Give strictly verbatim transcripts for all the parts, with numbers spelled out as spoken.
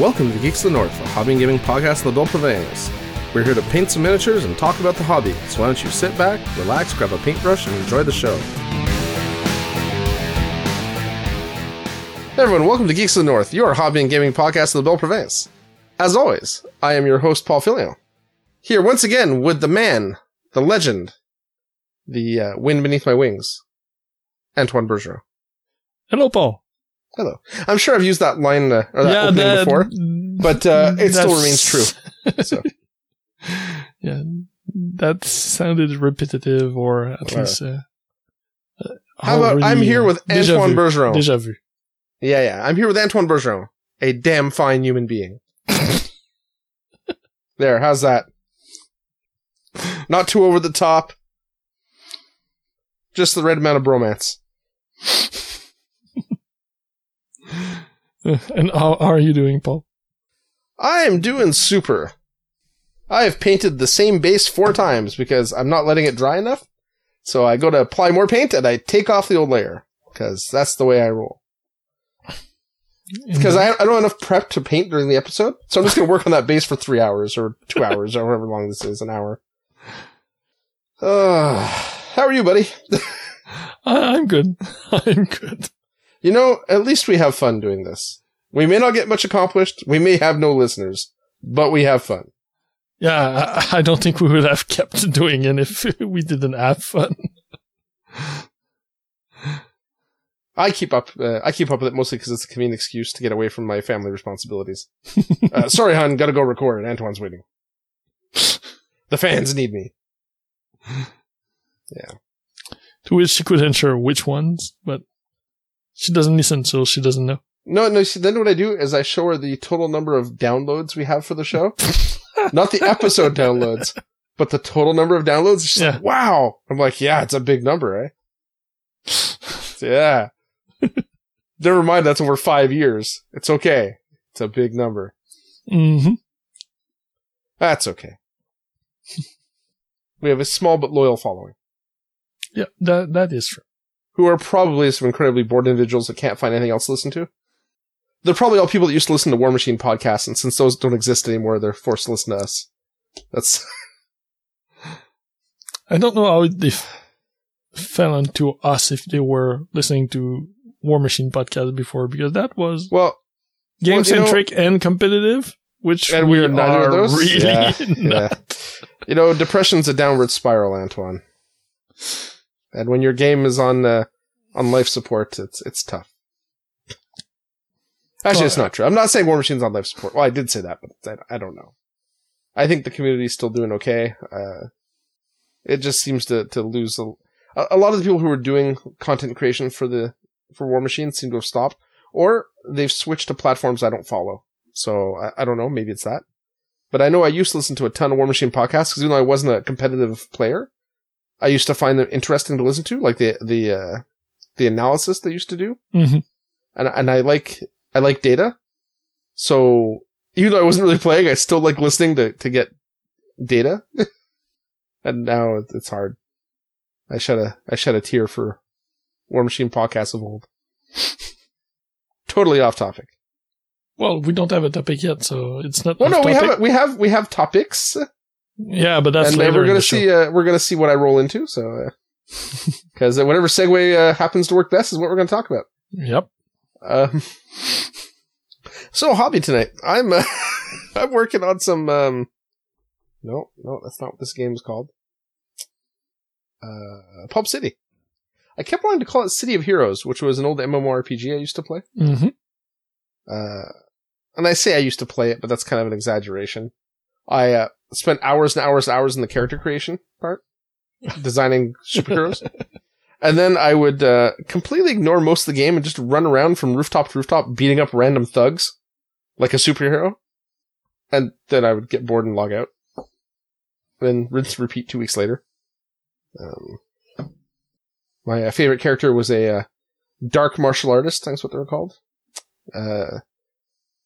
Welcome to Geeks of the North, a hobby and gaming podcast in the Belle Province. We're here to paint some miniatures and talk about the hobby, so why don't you sit back, relax, grab a paintbrush, and enjoy the show. Hey everyone, welcome to Geeks of the North, your hobby and gaming podcast in the Belle Province. As always, I am your host, Paul Filio. Here once again with the man, the legend, the uh, wind beneath my wings, Antoine Bergeron. Hello, Paul. Hello. I'm sure I've used that line uh, or that yeah, opening that, before, but uh, it still remains true. So. Yeah, that sounded repetitive, or at uh, least. Uh, how about I'm here with Antoine Bergeron? Déjà vu. Yeah, yeah. I'm here with Antoine Bergeron, a damn fine human being. There, how's that? Not too over the top. Just the right amount of bromance. And how are you doing, Paul? I am doing super. I have painted the same base four times because I'm not letting it dry enough. So I go to apply more paint and I take off the old layer because that's the way I roll. Because I, I don't have enough prep to paint during the episode. So I'm just going to work on that base for three hours or two hours or however long this is, an hour. Uh, how are you, buddy? I'm good. I'm good. You know, at least we have fun doing this. We may not get much accomplished. We may have no listeners, but we have fun. Yeah, I, I don't think we would have kept doing it if we didn't have fun. I keep up. Uh, I keep up with it mostly because it's a convenient excuse to get away from my family responsibilities. uh, sorry, hon, gotta go record. Antoine's waiting. The fans need me. Yeah. To which she couldn't ensure which ones, but she doesn't listen, so she doesn't know. No, no. See, then what I do is I show her the total number of downloads we have for the show. Not the episode downloads, but the total number of downloads. She's yeah. like, wow. I'm like, yeah, it's a big number, eh? Yeah. Never mind, that's over five years. It's okay. It's a big number. Mm-hmm. That's okay. We have a small but loyal following. Yeah, that that is true. Who are probably some incredibly bored individuals that can't find anything else to listen to. They're probably all people that used to listen to War Machine podcasts, and since those don't exist anymore, they're forced to listen to us. That's... I don't know how they f- fell into us if they were listening to War Machine podcast before, because that was well game-centric well, you know, and competitive, which and we, we are neither of those. Really yeah, not. Yeah. You know, depression's a downward spiral, Antoine. And when your game is on uh, on life support, it's it's tough. Actually, it's not true. I'm not saying War Machine's on life support. Well, I did say that, but I don't know. I think the community's still doing okay. Uh, it just seems to, to lose... A, a lot of the people who were doing content creation for the for War Machine seem to have stopped, or they've switched to platforms I don't follow. So, I, I don't know. Maybe it's that. But I know I used to listen to a ton of War Machine podcasts, because even though I wasn't a competitive player, I used to find them interesting to listen to, like the the uh, the analysis they used to do. Mm-hmm. And And I like... I like data, so even though I wasn't really playing, I still like listening to, to get data. And now it's hard. I shed a I shed a tear for War Machine podcasts of old. Totally off topic. Well, we don't have a topic yet, so it's not. Well, no, we have a, we have we have topics. Yeah, but that's and later we're gonna see uh, we're gonna see what I roll into. So, because uh, whatever segue uh, happens to work best is what we're gonna talk about. Yep. Um, so hobby tonight. I'm uh, I'm working on some. Um, no, no, that's not what this game is called. Uh, Pulp City. I kept wanting to call it City of Heroes, which was an old MMORPG I used to play. Mm-hmm. Uh, and I say I used to play it, but that's kind of an exaggeration. I uh, spent hours and hours and hours in the character creation part, designing superheroes. And then I would uh, completely ignore most of the game and just run around from rooftop to rooftop beating up random thugs like a superhero. And then I would get bored and log out. Then rinse and repeat two weeks later. Um, my uh, favorite character was a uh, dark martial artist. That's what they were called. Uh,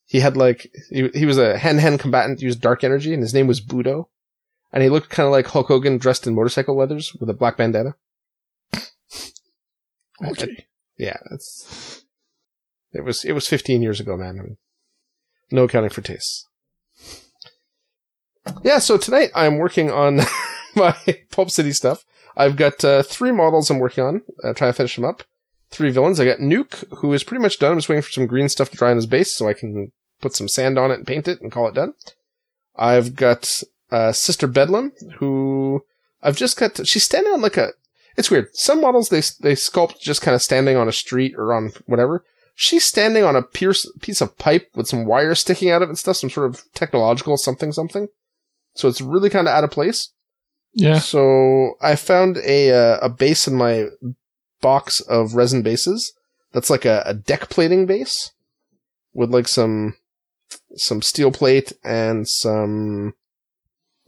he had like... He, he was a hand-to-hand combatant, used dark energy, and his name was Budo. And he looked kind of like Hulk Hogan dressed in motorcycle leathers with a black bandana. Okay. I, yeah, that's, it was it was fifteen years ago, man. I mean, No accounting for tastes. Yeah, so tonight I'm working on my Pulp City stuff. I've got uh, three models I'm working on. I'm trying to finish them up. Three villains. I got Nuke, who is pretty much done. I'm just waiting for some green stuff to dry on his base so I can put some sand on it and paint it and call it done. I've got uh, Sister Bedlam, who I've just got... To, she's standing on like a... It's weird. Some models, they they sculpt just kind of standing on a street or on whatever. She's standing on a pierce, piece of pipe with some wires sticking out of it and stuff, some sort of technological something-something. So it's really kind of out of place. Yeah. So I found a uh, a base in my box of resin bases that's like a, a deck plating base with like some some steel plate and some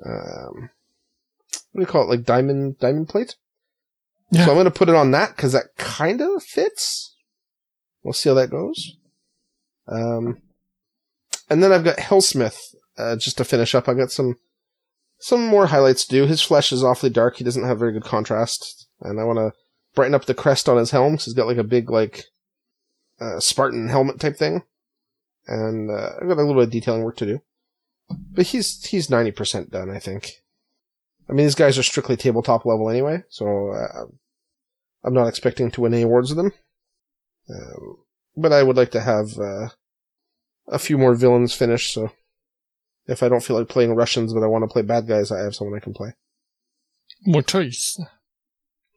um what do you call it, like diamond diamond plate. Yeah. So I'm going to put it on that because that kind of fits. We'll see how that goes. Um, and then I've got Hellsmith uh, just to finish up. I've got some. Some more highlights to do. His flesh is awfully dark. He doesn't have very good contrast. And I want to brighten up the crest on his helm, because he's got like a big, like, uh, Spartan helmet type thing. And uh, I've got a little bit of detailing work to do. But he's he's ninety percent done, I think. I mean, these guys are strictly tabletop level anyway, so uh, I'm not expecting to win any awards with them. Um, but I would like to have uh, a few more villains finished, so... If I don't feel like playing Russians, but I want to play bad guys, I have someone I can play. More choice.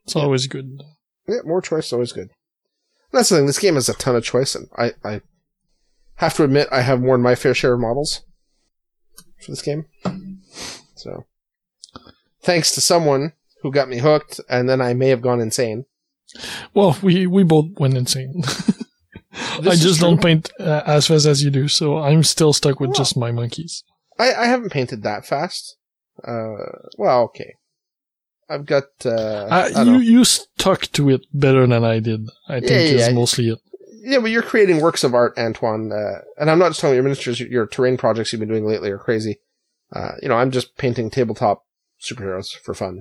It's yeah. always good. Yeah, more choice is always good. And that's the thing. This game has a ton of choice, and I, I have to admit I have more than my fair share of models for this game. So, thanks to someone who got me hooked, and then I may have gone insane. Well, we, we both went insane. I just don't paint uh, as fast as you do, so I'm still stuck with well, just my monkeys. I, I haven't painted that fast. Uh, well, okay. I've got... Uh, uh, I you, you stuck to it better than I did, I yeah, think yeah, is yeah. mostly it. Yeah, but you're creating works of art, Antoine. Uh, and I'm not just talking about your miniatures, your, your terrain projects you've been doing lately are crazy. Uh, you know, I'm just painting tabletop superheroes for fun.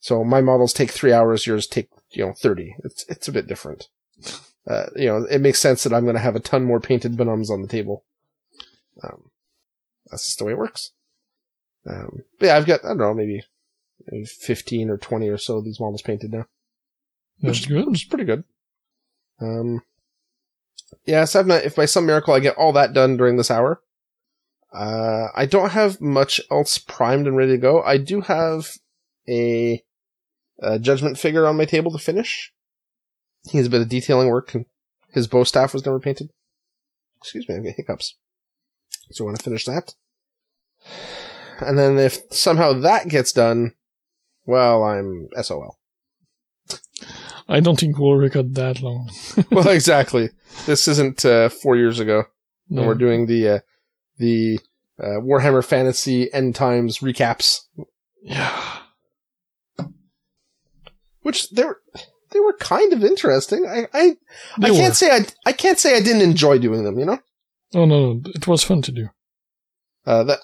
So my models take three hours, yours take, you know, thirty. It's It's a bit different. Uh, you know, it makes sense that I'm going to have a ton more painted Benums on the table. Um, that's just the way it works. Um, but yeah, I've got, I don't know, maybe, maybe fifteen or twenty or so of these models painted now. Which is good. Which is pretty good. Um, yeah, so I've not, if by some miracle I get all that done during this hour, uh, I don't have much else primed and ready to go. I do have a, a Judgment figure on my table to finish. He has a bit of detailing work, and his bow staff was never painted. Excuse me, I'm getting hiccups. So I want to finish that. And then if somehow that gets done, well, I'm S O L. I don't think we'll record that long. Well, exactly. This isn't uh, four years ago. No. And we're doing the uh, the uh, Warhammer Fantasy End Times recaps. Yeah. Which, there... They were kind of interesting. I I, I can't were. say I I can't say I didn't enjoy doing them. You know. Oh no, no. It was fun to do. Uh, that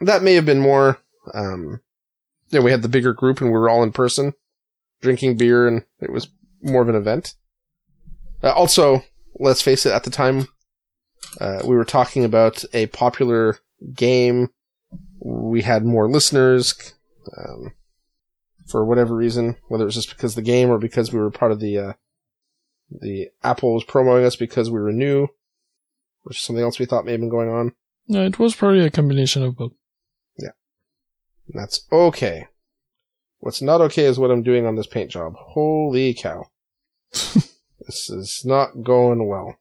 that may have been more. Um, yeah, we had the bigger group and we were all in person, drinking beer, and it was more of an event. Uh, also, let's face it. At the time, uh, we were talking about a popular game. We had more listeners. Um, For whatever reason, whether it was just because of the game or because we were part of the, uh, the Apple was promoting us because we were new, which is something else we thought may have been going on. No, it was probably a combination of both. Yeah. And that's okay. What's not okay is what I'm doing on this paint job. Holy cow. This is not going well.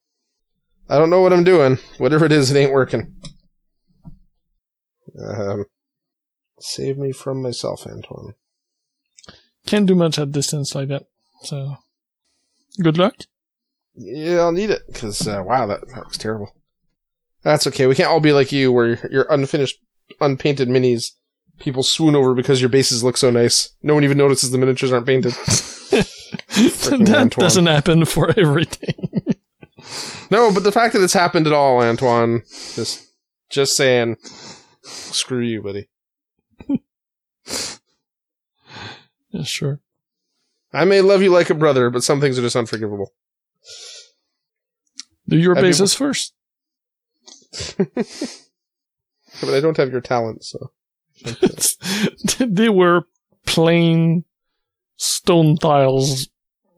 I don't know what I'm doing. Whatever it is, it ain't working. Um, save me from myself, Antoine. Can't do much at distance like that, so good luck. Yeah, I'll need it, because, uh, wow, that, that looks terrible. That's okay, we can't all be like you, where your unfinished, unpainted minis, people swoon over because your bases look so nice. No one even notices the miniatures aren't painted. That Antoine. Doesn't happen for everything. No, but the fact that it's happened at all, Antoine, just, just saying, screw you, buddy. Yeah, sure. I may love you like a brother, but some things are just unforgivable. Do your bases first. But I don't have your talent, so. They were plain stone tiles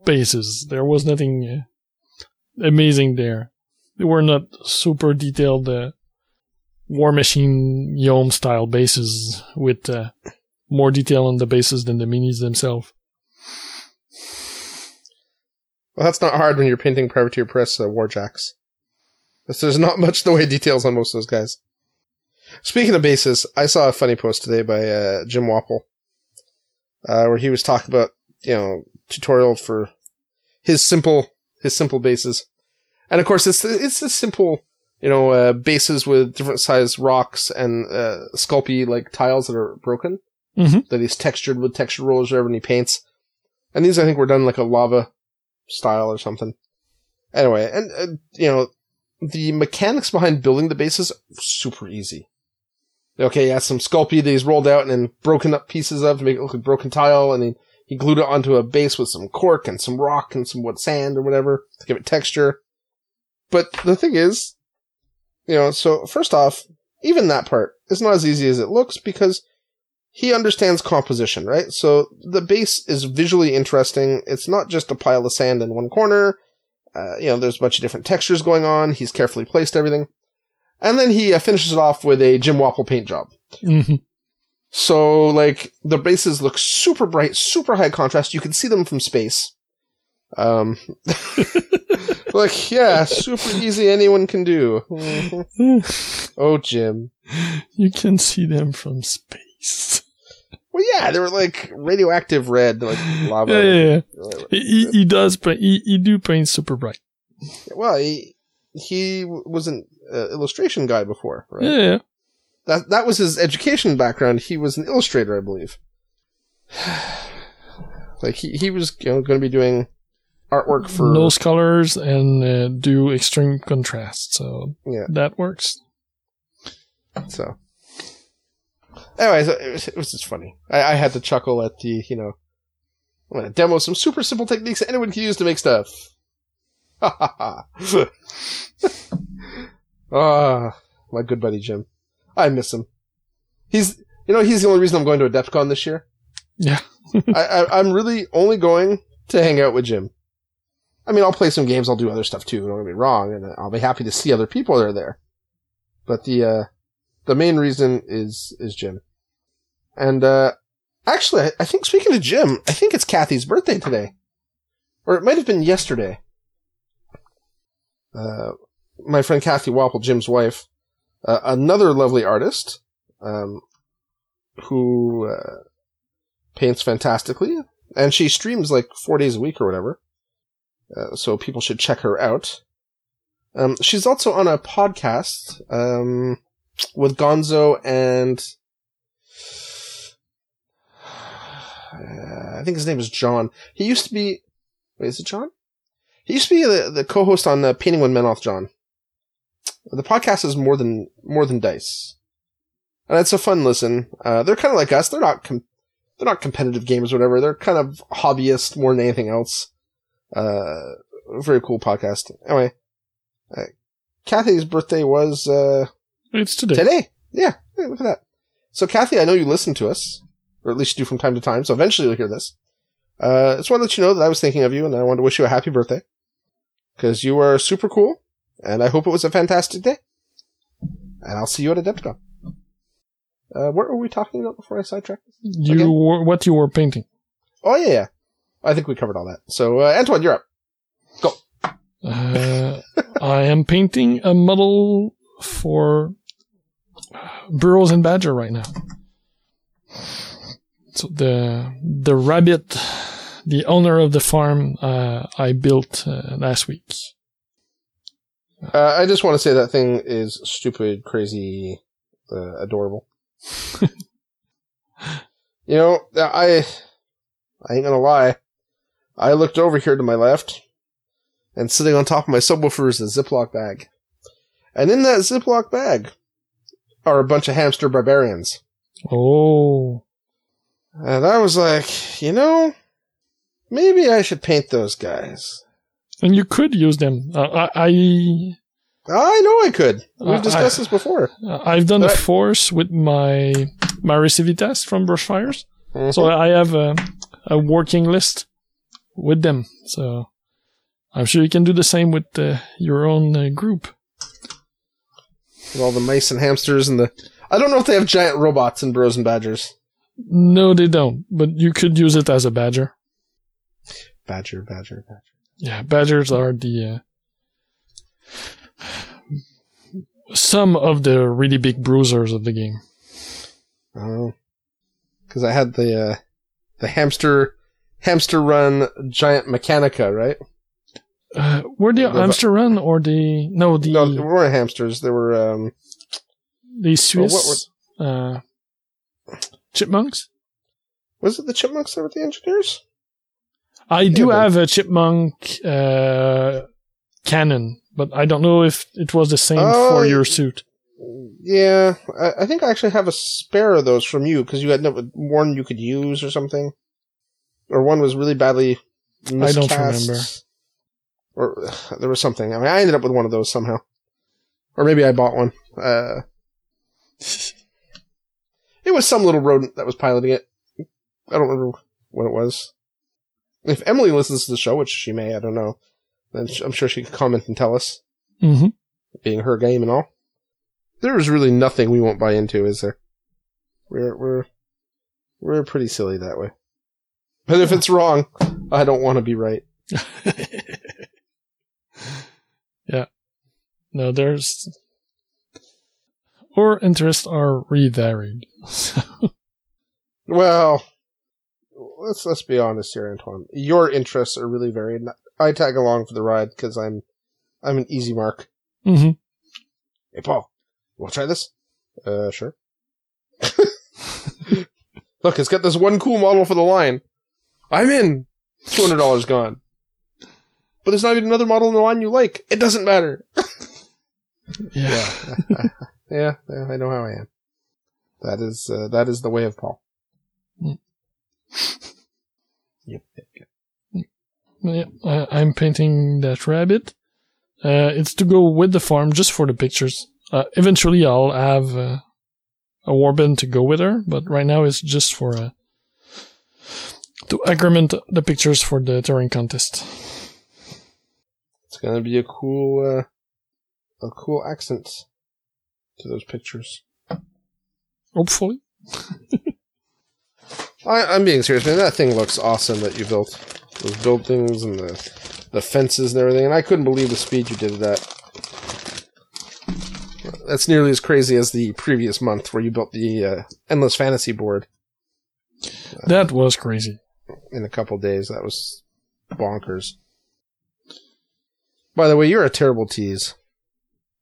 bases. There was nothing uh, amazing there. They were not super detailed uh, War Machine Yom style bases with uh, more detail on the bases than the minis themselves. Well, that's not hard when you're painting Privateer Press uh, Warjacks. There's not much the way details on most of those guys. Speaking of bases, I saw a funny post today by uh, Jim Wappel, uh, where he was talking about, you know, tutorial for his simple his simple bases, and of course it's it's the simple, you know, uh, bases with different size rocks and uh, sculpey like tiles that are broken, mm-hmm. that he's textured with texture rollers or whatever, and he paints. And these I think were done like a lava style or something. Anyway, and uh, you know, the mechanics behind building the bases are super easy. Okay, he had some Sculpey that he's rolled out and then broken up pieces of to make it look like broken tile, and he, he glued it onto a base with some cork and some rock and some what sand or whatever to give it texture. But the thing is, you know, so first off, even that part is not as easy as it looks because he understands composition, right? So the base is visually interesting. It's not just a pile of sand in one corner. Uh, you know, there's a bunch of different textures going on. He's carefully placed everything. And then he uh, finishes it off with a Jim Wappel paint job. Mm-hmm. So, like, the bases look super bright, super high contrast. You can see them from space. Um, like, yeah, super easy, anyone can do. Oh, Jim. You can see them from space. Well, yeah, they were like radioactive red, like lava. Yeah, yeah, yeah. He, he does paint. He, he do paint super bright. Well, he he was an uh, illustration guy before, right? Yeah, yeah. That that was his education background. He was an illustrator, I believe. Like he, he was, you know, going to be doing artwork for those colors and uh, do extreme contrast. So yeah, that works. So. Anyways, it was, it was just funny. I, I had to chuckle at the, you know, I'm going to demo some super simple techniques that anyone can use to make stuff. Ha ha ha. Ah, my good buddy Jim. I miss him. He's, you know, he's the only reason I'm going to AdeptCon this year. Yeah. I, I, I'm really only going to hang out with Jim. I mean, I'll play some games, I'll do other stuff too, don't get me wrong, and I'll be happy to see other people that are there. But the, uh, The main reason is is Jim. And, uh, actually, I, I think, speaking of Jim, I think it's Kathy's birthday today. Or it might have been yesterday. Uh, my friend Kathy Wappel, Jim's wife, uh, another lovely artist, um, who uh, paints fantastically. And she streams like four days a week or whatever. Uh, so people should check her out. Um, she's also on a podcast, um... with Gonzo and uh, I think his name is John. He used to be, wait, is it John? He used to be the, the co-host on uh, Painting When Men Off John. The podcast is more than more than dice, and it's a fun listen. Uh, they're kind of like us. They're not com- they're not competitive gamers or whatever. They're kind of hobbyist more than anything else. Uh, very cool podcast. Anyway, uh, Kathy's birthday was. Uh, It's today. Today. Yeah. Hey, look at that. So, Kathy, I know you listen to us, or at least you do from time to time, so eventually you'll hear this. Uh, I just want to let you know that I was thinking of you, and I want to wish you a happy birthday, because you are super cool, and I hope it was a fantastic day. And I'll see you at AdeptCon. Uh, what were we talking about before I sidetracked this? You were, what you were painting. Oh, yeah, yeah. I think we covered all that. So, uh, Antoine, you're up. Go. Uh, I am painting a model for Burrows and Badger right now. So the the rabbit, the owner of the farm, uh, I built uh, last week. Uh, I just want to say that thing is stupid, crazy, uh, adorable. You know, I I ain't gonna lie. I looked over here to my left, and sitting on top of my subwoofer is a Ziploc bag. And in that Ziploc bag are a bunch of hamster barbarians. Oh. And I was like, you know, maybe I should paint those guys. And you could use them. Uh, I I know I could. We've discussed uh, I, this before. I've done but the I, force with my my Recivitas from Brushfires. Mm-hmm. So I have a, a working list with them. So I'm sure you can do the same with uh, your own uh, group. With all the mice and hamsters and the... I don't know if they have giant robots in Burrows and Badgers. No, they don't. But you could use it as a badger. Badger, badger, badger. Yeah, badgers are the... Uh, some of the really big bruisers of the game. Oh. Because I had the uh, the hamster hamster run giant mechanica, right? Uh, were they the hamster va- run or the no the no they weren't hamsters, they were um the Swiss oh, what were, uh, chipmunks. Was it the chipmunks that were the engineers? I do yeah, have a chipmunk uh, cannon, but I don't know if it was the same oh, for your suit. Yeah, I, I think I actually have a spare of those from you because you had no, one you could use or something, or one was really badly miscast. I don't remember. Or uh, there was something. I mean, I ended up with one of those somehow, or maybe I bought one. Uh, it was some little rodent that was piloting it. I don't remember what it was. If Emily listens to the show, which she may, I don't know, then I'm sure she could comment and tell us. Mm-hmm. Being her game and all. There is really nothing we won't buy into, is there? We're we're we're pretty silly that way. But if it's wrong, I don't want to be right. Yeah. No, there's... Our interests are really varied. Well, let's let's be honest here, Antoine. Your interests are really varied. I tag along for the ride because I'm I'm an easy mark. Mm-hmm. Hey, Paul. You want to try this? Uh, sure. Look, it's got this one cool model for the line. I'm in. two hundred dollars gone. But there's not even another model in the line you like. It doesn't matter. Yeah. Yeah. Yeah, yeah, I know how I am. That is uh, that is the way of Paul. Mm. Yep. Yep, yep. Yeah, I, I'm painting that rabbit. Uh, it's to go with the farm just for the pictures. Uh, eventually, I'll have uh, a warband to go with her, but right now it's just for uh, to increment the pictures for the touring contest. It's gonna be a cool, uh, a cool accent to those pictures. Hopefully. I, I'm being serious, man. That thing looks awesome that you built. Those buildings and the the fences and everything, and I couldn't believe the speed you did that. That's nearly as crazy as the previous month where you built the uh, Endless Fantasy board. That uh, was crazy. In a couple days, that was bonkers. By the way, you're a terrible tease.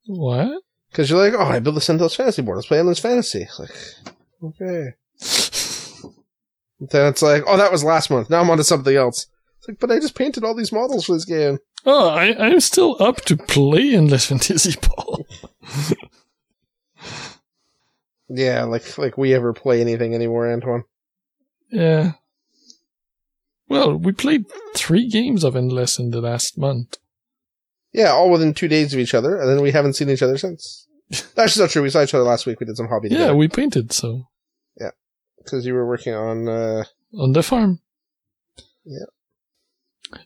What? Because you're like, oh, I built this Endless Fantasy board. Let's play Endless Fantasy. It's like, okay. Then it's like, oh, that was last month. Now I'm onto something else. It's like, but I just painted all these models for this game. Oh, I, I'm still up to play Endless Fantasy, Paul. Yeah, like like we ever play anything anymore, Antoine. Yeah. Well, we played three games of Endless in the last month. Yeah, all within two days of each other, and then we haven't seen each other since. That's not true. We saw each other last week. We did some hobby together. Yeah, we painted, so. Yeah, because you were working on... Uh... On the farm. Yeah.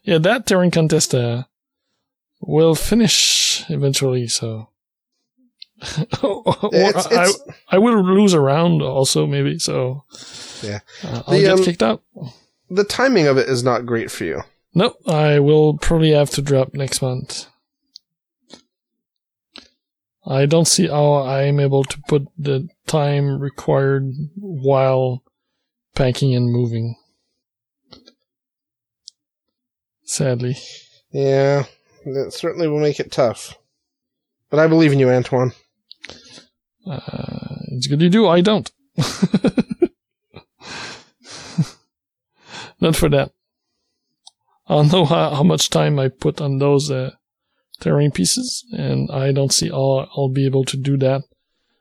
Yeah, that Terran contest uh, will finish eventually, so... it's, it's, I, I will lose a round also, maybe, so... Yeah. Uh, I'll the, get um, kicked out. The timing of it is not great for you. No, I will probably have to drop next month. I don't see how I'm able to put the time required while packing and moving. Sadly. Yeah, that certainly will make it tough. But I believe in you, Antoine. Uh, it's good you do, I don't. Not for that. I don't know how, how much time I put on those uh, terrain pieces, and I don't see how I'll be able to do that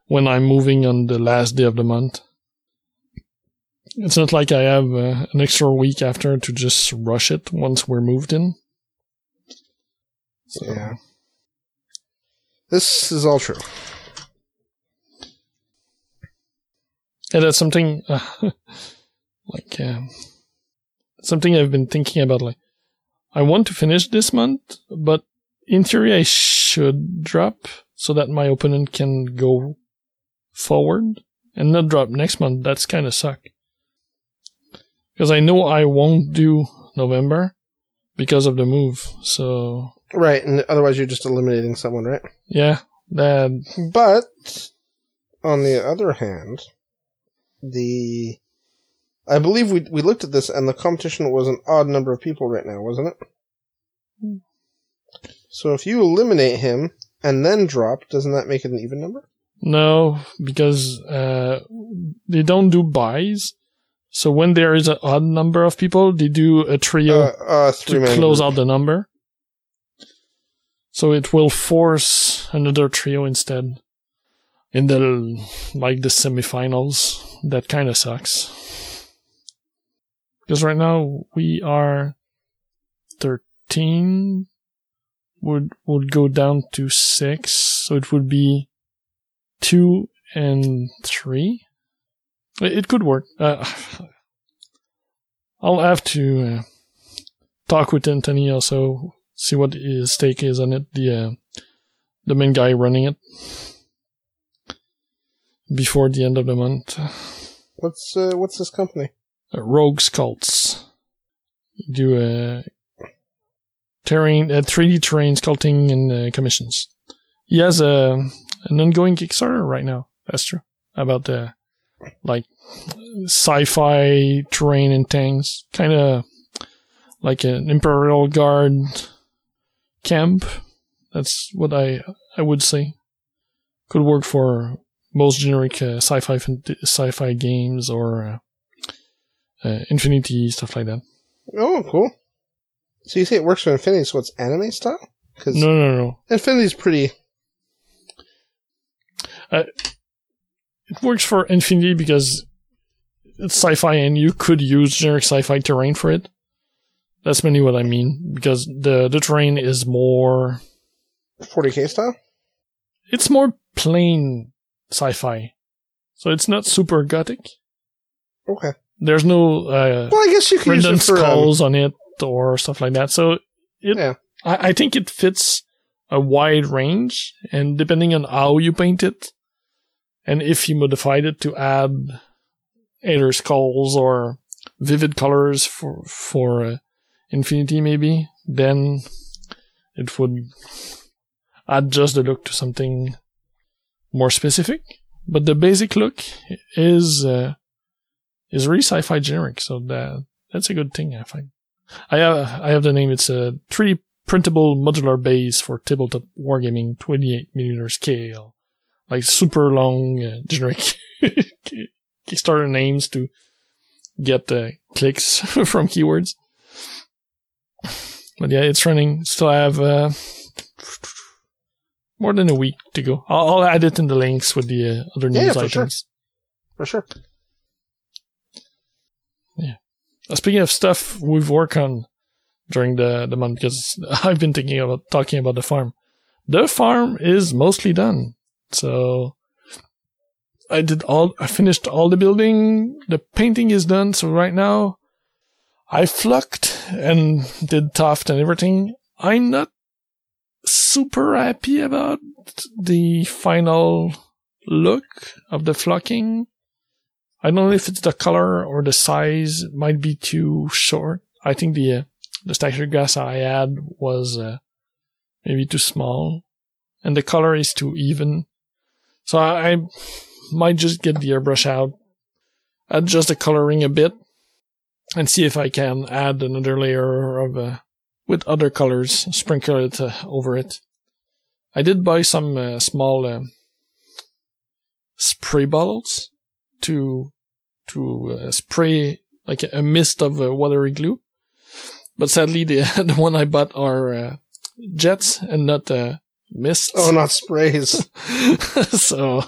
when I'm moving on the last day of the month. It's not like I have uh, an extra week after to just rush it once we're moved in. So. Yeah. This is all true. Yeah, that's something uh, like um, something I've been thinking about. Like, I want to finish this month, but in theory, I should drop so that my opponent can go forward and not drop next month. That's kind of suck because I know I won't do November because of the move. So right, and otherwise you're just eliminating someone, right? Yeah, that. But on the other hand. The, I believe we we looked at this, and the competition was an odd number of people right now, wasn't it? So if you eliminate him and then drop, doesn't that make it an even number? No, because uh, they don't do buys. So when there is an odd number of people, they do a trio uh, uh, to close group. Out the number. So it will force another trio instead. In the, like, the semifinals. That kind of sucks. Because right now, we are thirteen. Would would go down to six. So it would be two and three. It, it could work. Uh, I'll have to uh, talk with Anthony also. See what his take is on it. The, uh, the main guy running it. Before the end of the month. What's uh, what's this company? Uh, Rogues Cults. You do a terrain, a three D terrain sculpting and uh, commissions. He has a an ongoing Kickstarter right now. That's true about the like sci-fi terrain and things, kind of like an Imperial Guard camp. That's what I I would say could work for. Most generic uh, sci-fi sci-fi games or uh, uh, Infinity, stuff like that. Oh, cool. So you say it works for Infinity, so it's anime style? Cause no, no, no. Infinity's pretty... Uh, it works for Infinity because it's sci-fi and you could use generic sci-fi terrain for it. That's mainly what I mean, because the, the terrain is more... forty K style? It's more plain... sci-fi. So it's not super gothic. Okay. There's no uh well, I guess you can use skulls um, on it or stuff like that. So it yeah. I, I think it fits a wide range and depending on how you paint it and if you modified it to add either skulls or vivid colors for for uh, Infinity maybe, then it would add just the look to something more specific, but the basic look is uh, is really sci-fi generic, so that that's a good thing I find. I have I have the name. It's a three D printable modular base for tabletop wargaming, twenty-eight millimeter scale, like super long uh, generic Kickstarter names to get uh, clicks from keywords. But yeah, it's running. Still have. Uh, More than a week to go. I'll, I'll add it in the links with the uh, other news yeah, for items. Sure. For sure. Yeah. Uh, speaking of stuff we've worked on during the, the month, because I've been thinking about talking about the farm. The farm is mostly done. So I did all. I finished all the building. The painting is done. So right now, I flocked and did Taft and everything. I'm not. Super happy about the final look of the flocking. I don't know if it's the color or the size. It might be too short. I think the uh, the stature grass I had was uh, maybe too small, and the color is too even. So I, I might just get the airbrush out, adjust the coloring a bit, and see if I can add another layer of. Uh, with other colors, sprinkle it uh, over it. I did buy some uh, small uh, spray bottles to to uh, spray like a mist of uh, watery glue. But sadly, the the one I bought are uh, jets and not uh, mists. Oh, not sprays. So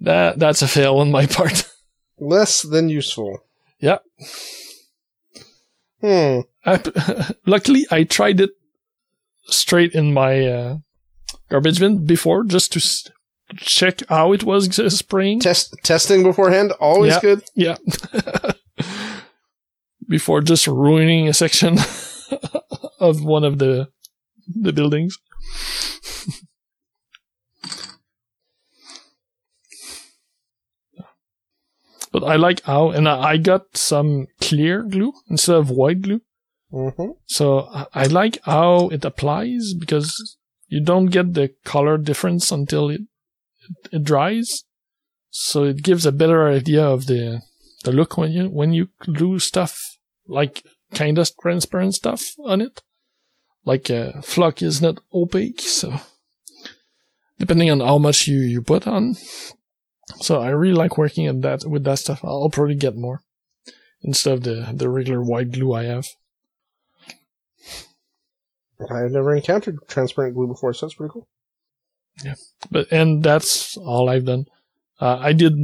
that that's a fail on my part. Less than useful. Yeah. Hmm. I, luckily, I tried it straight in my uh, garbage bin before just to check how it was spraying. Test testing beforehand, always yeah, good. Yeah. Before just ruining a section of one of the the buildings. But I like how, and I got some clear glue instead of white glue. Mm-hmm. So I like how it applies because you don't get the color difference until it, it dries. So it gives a better idea of the, the look when you, when you glue stuff, like kind of transparent stuff on it. Like uh, flock is not opaque, so depending on how much you, you put on. So I really like working at that with that stuff. I'll probably get more instead of the, the regular white glue I have. I've never encountered transparent glue before, so that's pretty cool. Yeah, but and that's all I've done. Uh, I did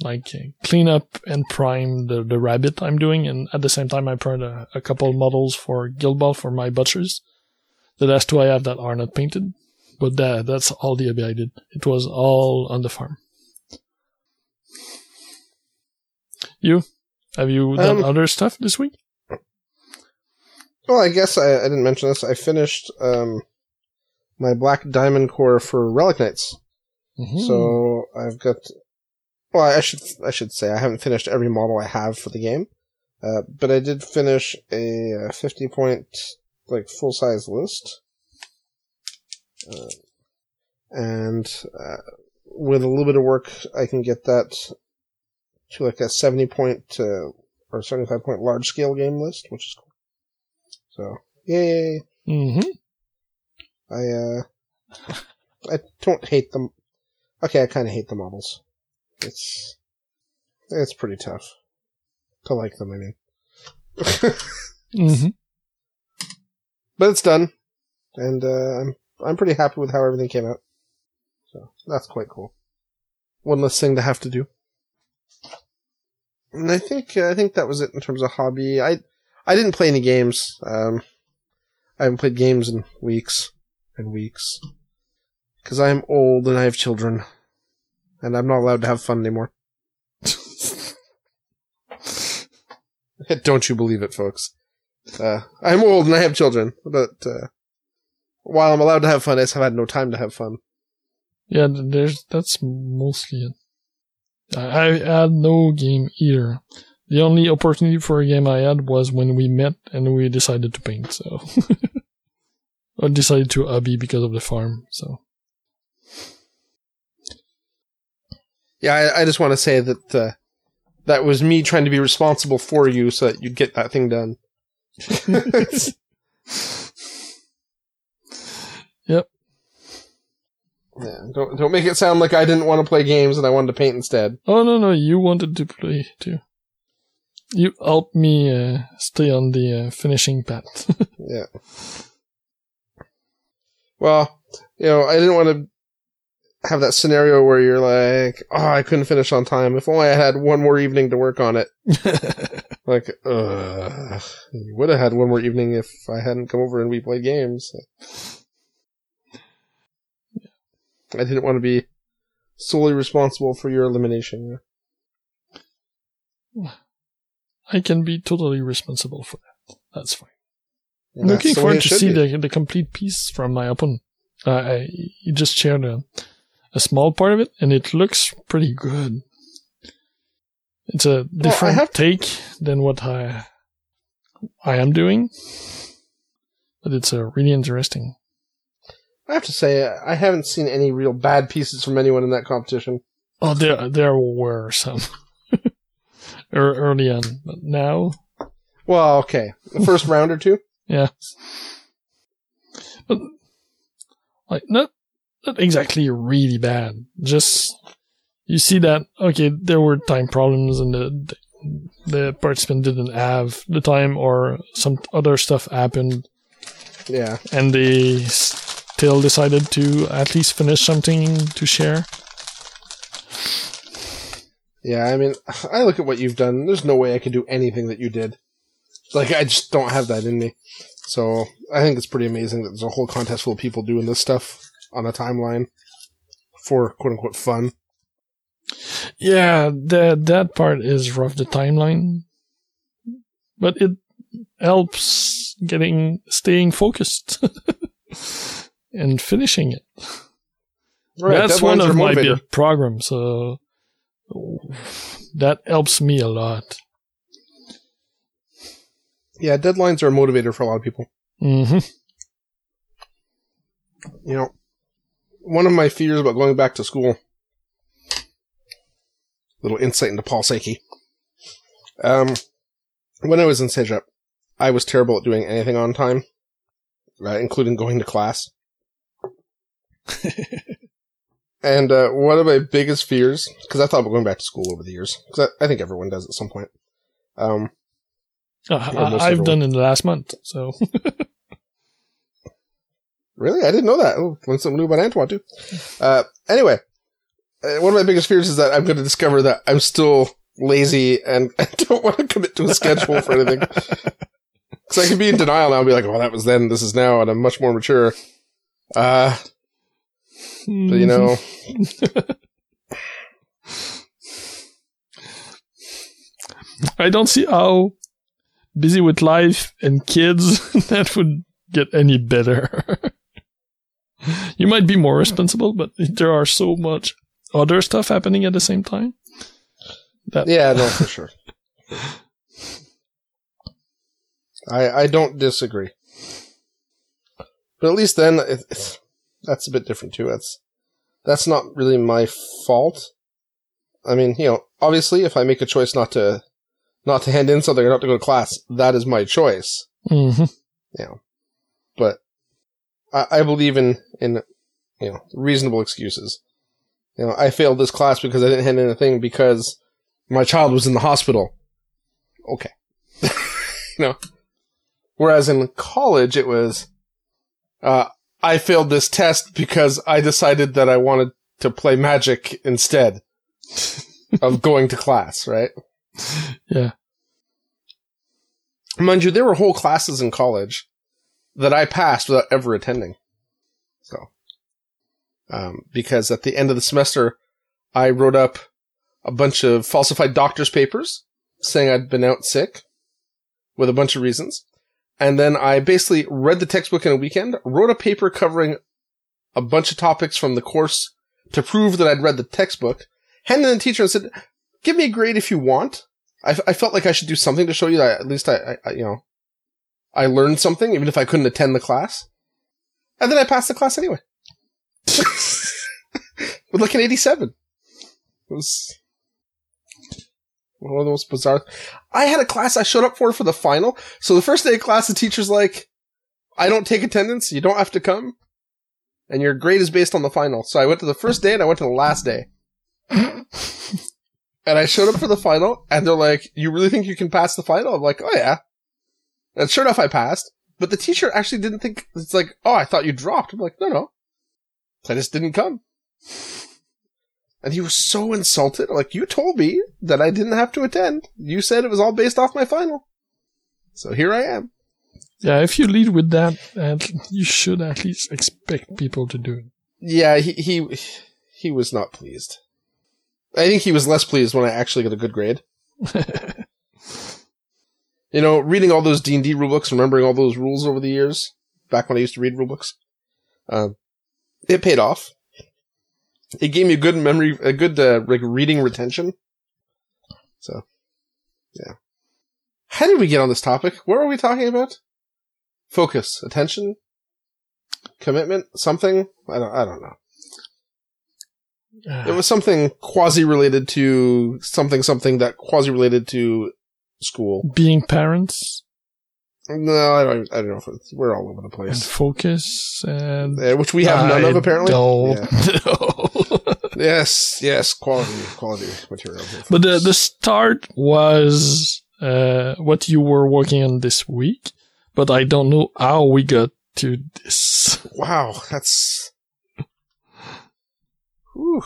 like clean up and prime the, the rabbit I'm doing, and at the same time I primed a, a couple models for Guild Ball for my butchers. The last two I have that are not painted, but that that's all the I did. It was all on the farm. You? Have you done um, other stuff this week? Well, I guess I, I didn't mention this. I finished um, my Black Diamond Core for Relic Knights. Mm-hmm. So I've got... Well, I should I should say I haven't finished every model I have for the game. Uh, but I did finish a fifty-point like full-size list. Uh, and uh, with a little bit of work, I can get that... to like a seventy-point uh, or seventy-five-point large-scale game list, which is cool. So, yay! Mm-hmm. I, uh... I don't hate them. Okay, I kind of hate the models. It's... It's pretty tough. To like them, I mean. Mm-hmm. But it's done. And, uh, I'm, I'm pretty happy with how everything came out. So, that's quite cool. One less thing to have to do. And I think I think that was it in terms of hobby. I I didn't play any games. Um, I haven't played games in weeks and weeks because I'm old and I have children, and I'm not allowed to have fun anymore. Don't you believe it, folks? Uh, I'm old and I have children, but uh, while I'm allowed to have fun, I just have had no time to have fun. Yeah, there's that's mostly it. I had no game either. The only opportunity for a game I had was when we met and we decided to paint, so. Or decided to hobby because of the farm, so. Yeah, I, I just want to say that uh, that was me trying to be responsible for you so that you'd get that thing done. Yep. Yeah, don't don't make it sound like I didn't want to play games and I wanted to paint instead. Oh no no, you wanted to play too. You helped me uh, stay on the uh, finishing path. Yeah. Well, you know, I didn't want to have that scenario where you're like, "Oh, I couldn't finish on time. If only I had one more evening to work on it." Like, uh, you would have had one more evening if I hadn't come over and we played games. I didn't want to be solely responsible for your elimination. I can be totally responsible for that. That's fine. I'm looking forward to see the, the complete piece from my opponent. Uh, I you just shared a, a small part of it, and it looks pretty good. It's a different well, take to... than what I I am doing, but it's a really interesting. I have to say, I haven't seen any real bad pieces from anyone in that competition. Oh, there there were some. Early on, but now... Well, okay. The first round or two? Yeah. But, like, not, not exactly really bad. Just, you see that, okay, there were time problems and the, the, the participant didn't have the time or some other stuff happened. Yeah. And they... Till decided to at least finish something to share. Yeah, I mean, I look at what you've done. There's no way I could do anything that you did. Like, I just don't have that in me. So, I think it's pretty amazing that there's a whole contest full of people doing this stuff. on a timeline for quote unquote fun. Yeah, that that part is rough, the timeline, but it helps getting staying focused and finishing it. Right, that's one of my big programs. Uh, that helps me a lot. Yeah, deadlines are a motivator for a lot of people. Mm-hmm. You know, one of my fears about going back to school, little insight into Paul Sankey. Um, when I was in Sejep, I was terrible at doing anything on time, uh, including going to class. And uh, one of my biggest fears, because I thought about going back to school over the years, because I, I think everyone does at some point. Um, uh, I, I've done in the last month, so. Really? I didn't know that. Oh, learned something new about Antoine, too. Uh, anyway, uh, one of my biggest fears is that I'm going to discover that I'm still lazy and I don't want to commit to a schedule for anything. Because I can be in denial now and be like, oh, that was then, this is now, and I'm much more mature. Uh... But, you know, I don't see how busy with life and kids that would get any better. You might be more responsible, but there are so much other stuff happening at the same time. That yeah, no, for sure. I I don't disagree, but at least then it, it's. That's a bit different, too. That's that's not really my fault. I mean, you know, obviously, if I make a choice not to not to hand in something or not to go to class, that is my choice. Mm-hmm. You know, but I, I believe in, in, you know, reasonable excuses. You know, I failed this class because I didn't hand in a thing because my child was in the hospital. Okay. You know, whereas in college, it was... Uh, I failed this test because I decided that I wanted to play Magic instead of going to class, right? Yeah. Mind you, there were whole classes in college that I passed without ever attending. So, um, because at the end of the semester, I wrote up a bunch of falsified doctor's papers saying I'd been out sick with a bunch of reasons. And then I basically read the textbook in a weekend, wrote a paper covering a bunch of topics from the course to prove that I'd read the textbook, handed it to the teacher and said, give me a grade if you want. I, f- I felt like I should do something to show you that I, at least I, I, you know, I learned something, even if I couldn't attend the class. And then I passed the class anyway. With like an eighty-seven. It was... One of the most bizarre. I had a class I showed up for for the final. So the first day of class, the teacher's like, I don't take attendance. You don't have to come. And your grade is based on the final. So I went to the first day and I went to the last day. And I showed up for the final. And they're like, you really think you can pass the final? I'm like, oh, yeah. And sure enough, I passed. But the teacher actually didn't think, it's like, oh, I thought you dropped. I'm like, no, no. I just didn't come. And he was so insulted. Like, you told me that I didn't have to attend. You said it was all based off my final. So here I am. Yeah, if you lead with that, you should at least expect people to do it. Yeah, he he, he was not pleased. I think he was less pleased when I actually got a good grade. You know, reading all those D and D rulebooks, remembering all those rules over the years, back when I used to read rulebooks, um, it paid off. It gave me a good memory, a good uh, like reading retention. So, yeah. How did we get on this topic? What were we talking about? Focus, attention, commitment, something. I don't. I don't know. Uh, it was something quasi related to something, something that quasi related to school. Being parents. No, I don't. I don't know. If it's, we're all over the place. And focus, and yeah, which we have I none of apparently. Don't. Yeah. No. yes, yes, quality, quality material. But the the start was uh, what you were working on this week. But I don't know how we got to this. Wow, that's. Whew.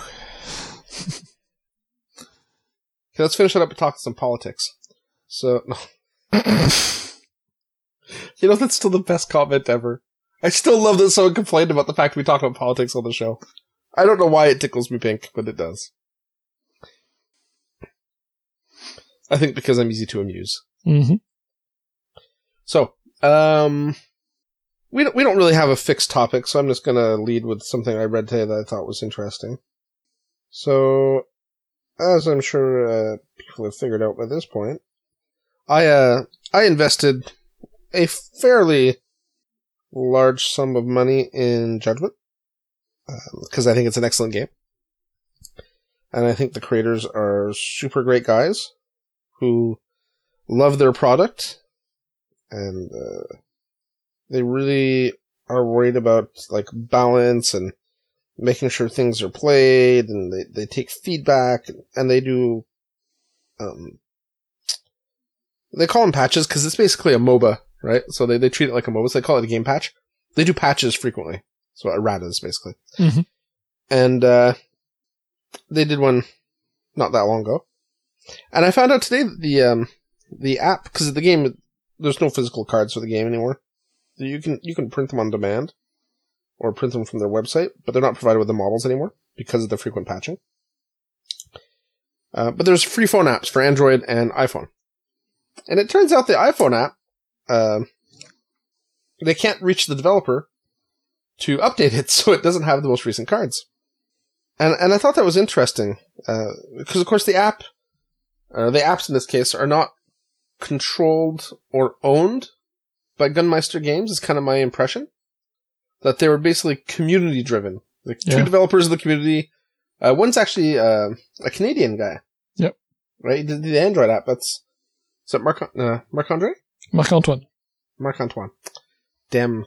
Okay, let's finish it up and talk some politics. So. No. You know, that's still the best comment ever. I still love that someone complained about the fact we talk about politics on the show. I don't know why it tickles me pink, but it does. I think because I'm easy to amuse. Mm-hmm. So, um, we don't, we don't really have a fixed topic, so I'm just going to lead with something I read today that I thought was interesting. So, as I'm sure uh, people have figured out by this point, I uh, I invested a fairly large sum of money in Judgment, because um, I think it's an excellent game. And I think the creators are super great guys who love their product, and uh, they really are worried about like balance and making sure things are played, and they, they take feedback, and they do, um, they call them patches, because it's basically a MOBA, right? So they, they treat it like a MOBA, so they call it a game patch. They do patches frequently. So erratas, basically. Mm-hmm. And, uh, they did one not that long ago. And I found out today that the, um, the app, because the game, there's no physical cards for the game anymore. You can, you can print them on demand, or print them from their website, but they're not provided with the models anymore because of the frequent patching. Uh, but there's free phone apps for Android and iPhone. And it turns out the iPhone app, uh, they can't reach the developer to update it, so it doesn't have the most recent cards. And and I thought that was interesting, uh, because, of course, the app, uh, the apps in this case, are not controlled or owned by Gunmeister Games, is kind of my impression. That they were basically community-driven. Like, yeah. Two developers of the community. Uh, one's actually uh, a Canadian guy. Yep. Right? He did the Android app. That's... Is that Marc- uh, Marc-Andre? Marc-Antoine. Marc-Antoine. Damn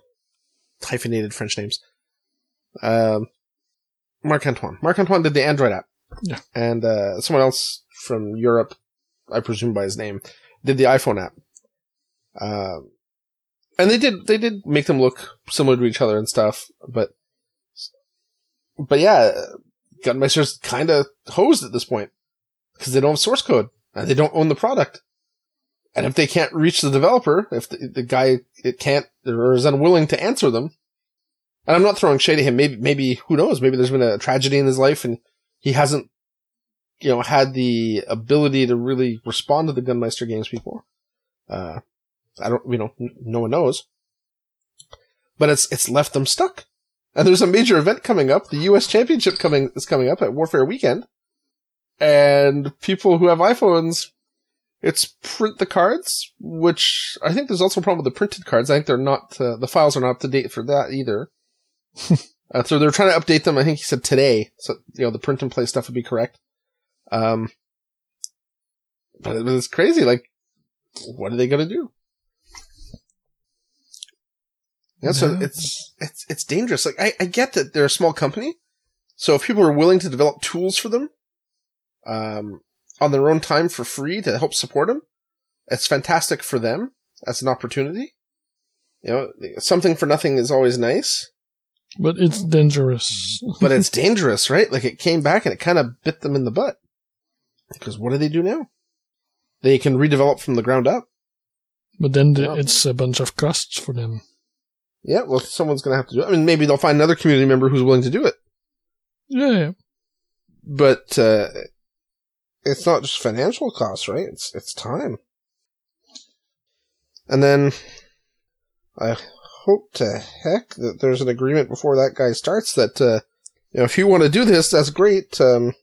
hyphenated French names. Um, Marc-Antoine. Marc-Antoine did the Android app. Yeah. And uh, someone else from Europe, I presume by his name, did the iPhone app. Um... And they did, they did make them look similar to each other and stuff, but, but yeah, Gunmeister's kind of hosed at this point because they don't have source code and they don't own the product. And if they can't reach the developer, if the, the guy it can't or is unwilling to answer them, and I'm not throwing shade at him, maybe, maybe, who knows, maybe there's been a tragedy in his life and he hasn't, you know, had the ability to really respond to the Gunmeister Games people. Uh, I don't, you know, no one knows. But it's it's left them stuck. And there's a major event coming up. The U S Championship coming is coming up at Warfare Weekend. And people who have iPhones, it's print the cards, which I think there's also a problem with the printed cards. I think they're not, uh, the files are not up to date for that either. uh, so they're trying to update them, I think he said today. So, you know, the print and play stuff would be correct. Um, but it was crazy. Like, what are they going to do? Yeah, so no. it's, it's, it's dangerous. Like, I, I get that they're a small company. So if people are willing to develop tools for them, um, on their own time for free to help support them, it's fantastic for them as an opportunity. You know, something for nothing is always nice. But it's dangerous. But it's dangerous, right? Like, it came back and it kind of bit them in the butt. Because what do they do now? They can redevelop from the ground up. But then the, oh. it's a bunch of costs for them. Yeah, well, someone's going to have to do it. I mean, maybe they'll find another community member who's willing to do it. Yeah. yeah. But uh, it's not just financial costs, right? It's it's time. And then I hope to heck that there's an agreement before that guy starts that, uh, you know, if you want to do this, that's great. Um,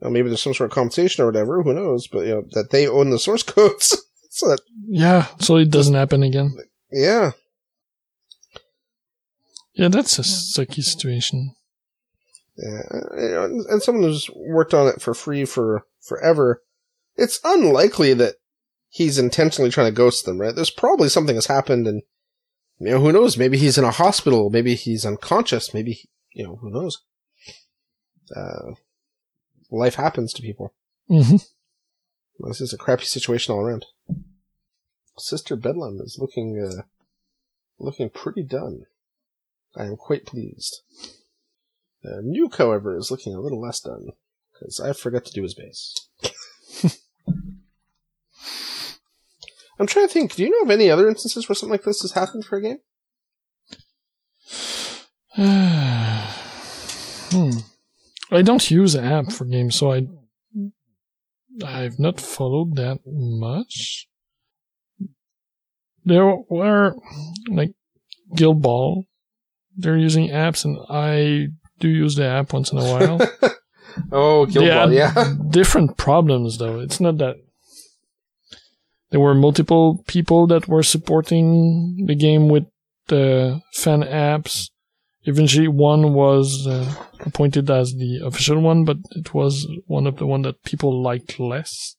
well, maybe there's some sort of compensation or whatever. Who knows? But, you know, that they own the source codes. so that yeah, so it doesn't happen again. Yeah. Yeah, that's a sucky situation. Yeah, and someone who's worked on it for free for forever, it's unlikely that he's intentionally trying to ghost them, right? There's probably something has happened, and you know, who knows? Maybe he's in a hospital, maybe he's unconscious, maybe he, you know, who knows? Uh, life happens to people. Mm-hmm. Well, this is a crappy situation all around. Sister Bedlam is looking, uh, looking pretty done. I am quite pleased. Uh, Nuke, however, is looking a little less done, because I forgot to do his bass. I'm trying to think, do you know of any other instances where something like this has happened for a game? hmm. I don't use an app for games, so I I've not followed that much. There were like Guild Ball. They're using apps, and I do use the app once in a while. Oh, Guild Ball, yeah. Different problems, though. It's not that there were multiple people that were supporting the game with uh, fan apps. Eventually, one was uh, appointed as the official one, but it was one of the one that people liked less.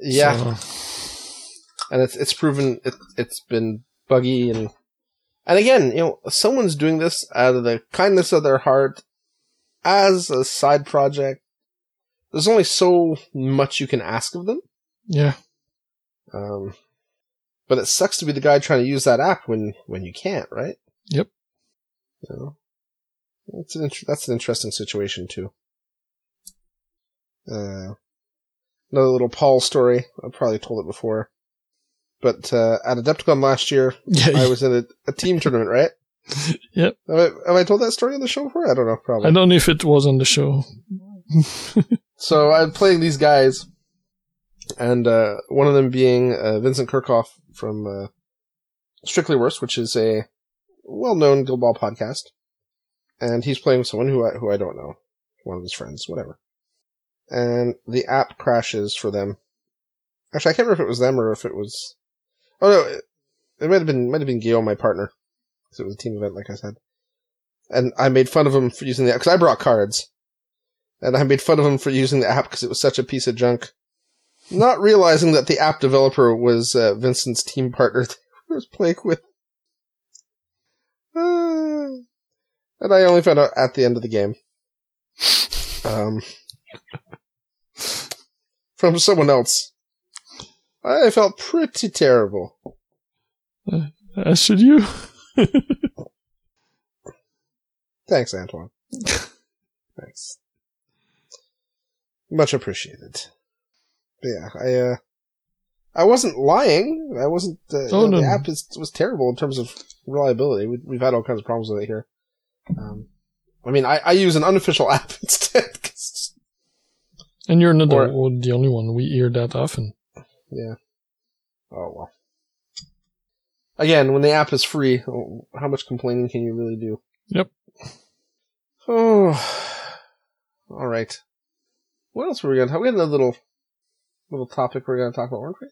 Yeah, so. And it's it's proven it it's been buggy and and again, you know, someone's doing this out of the kindness of their heart as a side project. There's only so much you can ask of them. Yeah. Um, but it sucks to be the guy trying to use that app when when you can't, right? Yep. You know, it's an int- that's an interesting situation, too. Uh, another little Paul story. I probably told it before. But uh, at AdeptCon last year, yeah, I was in a, a team tournament, right? Yep. Have I, have I told that story on the show before? I don't know, probably. I don't know if it was on the show. So I'm playing these guys, and uh, one of them being uh, Vincent Kirchhoff from uh, Strictly Worse, which is a well-known Guild Ball podcast, and he's playing with someone who I, who I don't know, one of his friends, whatever. And the app crashes for them. Actually, I can't remember if it was them or if it was. Oh no, it, it might have been might have been Guillaume, my partner, because it was a team event, like I said. And I made fun of him for using the app because I brought cards, and I made fun of him for using the app because it was such a piece of junk, not realizing that the app developer was uh, Vincent's team partner that I was playing with. Uh, and I only found out at the end of the game. Um, from someone else. I felt pretty terrible. Uh, as should you. Thanks, Antoine. Thanks. Much appreciated. But yeah, I, uh, I wasn't lying. I wasn't. Uh, oh, you know, no. The app is, was terrible in terms of reliability. We, we've had all kinds of problems with it here. Um, I mean, I, I use an unofficial app instead. Cause and you're not or, the, the only one. We hear that often. Yeah. Oh, well. Again, when the app is free, how much complaining can you really do? Yep. Oh. All right. What else were we going to talk? We had another little, little topic we were going to talk about, weren't we?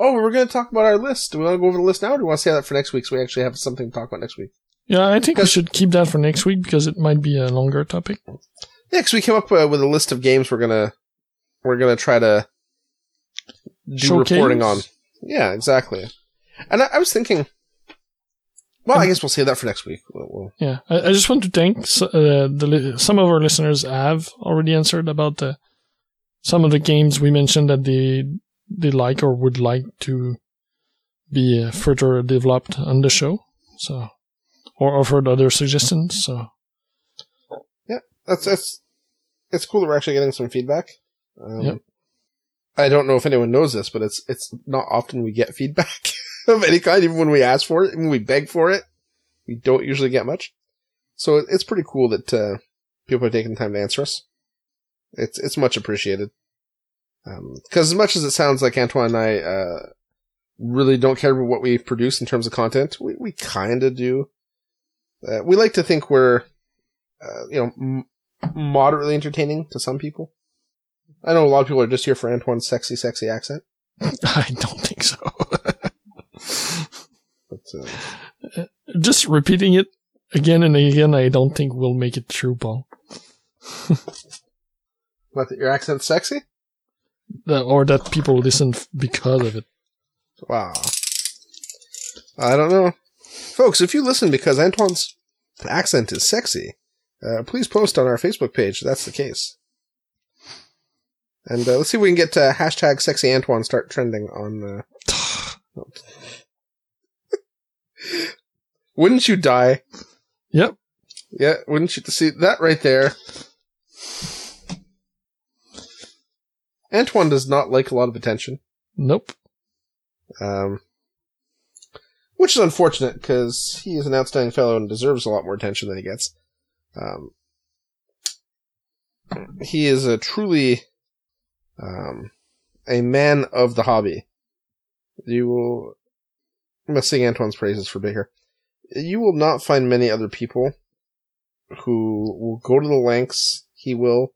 Oh, we're going to talk about our list. Do we want to go over the list now, or do we want to say that for next week so we actually have something to talk about next week? Yeah, I think we should keep that for next week because it might be a longer topic. Yeah, because we came up uh, with a list of games we're going to we're gonna try to do Showcase. reporting on. Yeah, exactly. And I, I was thinking, well, I guess we'll save that for next week. We'll, we'll yeah, I, I just want to thank uh, the li- some of our listeners have already answered about the, some of the games we mentioned that they... they like or would like to be uh, further developed on the show, so or offered other suggestions. So yeah, that's that's it's cool that we're actually getting some feedback. Um, yep. I don't know if anyone knows this, but it's it's not often we get feedback of any kind, even when we ask for it, even when we beg for it, we don't usually get much. So it's pretty cool that uh, people are taking time to answer us. It's it's much appreciated. Because um, as much as it sounds like Antoine and I uh, really don't care about what we produce in terms of content, we, we kind of do. Uh, we like to think we're, uh, you know, m- moderately entertaining to some people. I know a lot of people are just here for Antoine's sexy, sexy accent. I don't think so. But, uh, just repeating it again and again, I don't think we'll make it through, Paul. What, that your accent's sexy? Or that people listen because of it. Wow. I don't know. Folks, if you listen because Antoine's accent is sexy, uh, please post on our Facebook page if that's the case. And uh, let's see if we can get uh, hashtag sexy Antoine start trending on... Uh... Wouldn't you die? Yep. Yeah, wouldn't you? See, that right there... Antoine does not like a lot of attention. Nope. Um, which is unfortunate because he is an outstanding fellow and deserves a lot more attention than he gets. Um, he is a truly um, a man of the hobby. You will I'm going to sing Antoine's praises for a bit here. You will not find many other people who will go to the lengths he will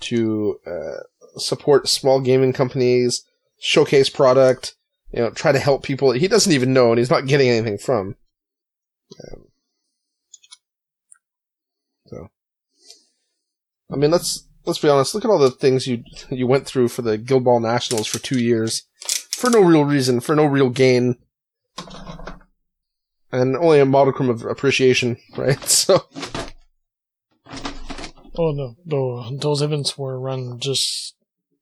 to uh, support small gaming companies, showcase product, you know, try to help people that he doesn't even know and he's not getting anything from. Um, so, I mean, let's let's be honest. Look at all the things you you went through for the Guild Ball Nationals for two years, for no real reason, for no real gain. And only a modicum of appreciation, right? So. Oh, no. no. Those events were run just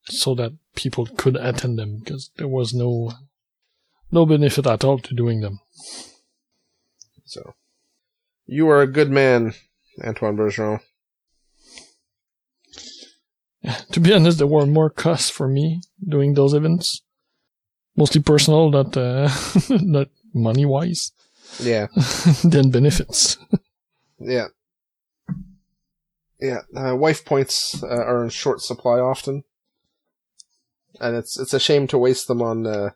so that people could attend them, because there was no no benefit at all to doing them. So. You are a good man, Antoine Bergeron. To be honest, there were more costs for me doing those events. Mostly personal, not, uh, not money-wise. Yeah. Then benefits. Yeah. Yeah. Uh, wife points uh, are in short supply often. And it's it's a shame to waste them on uh,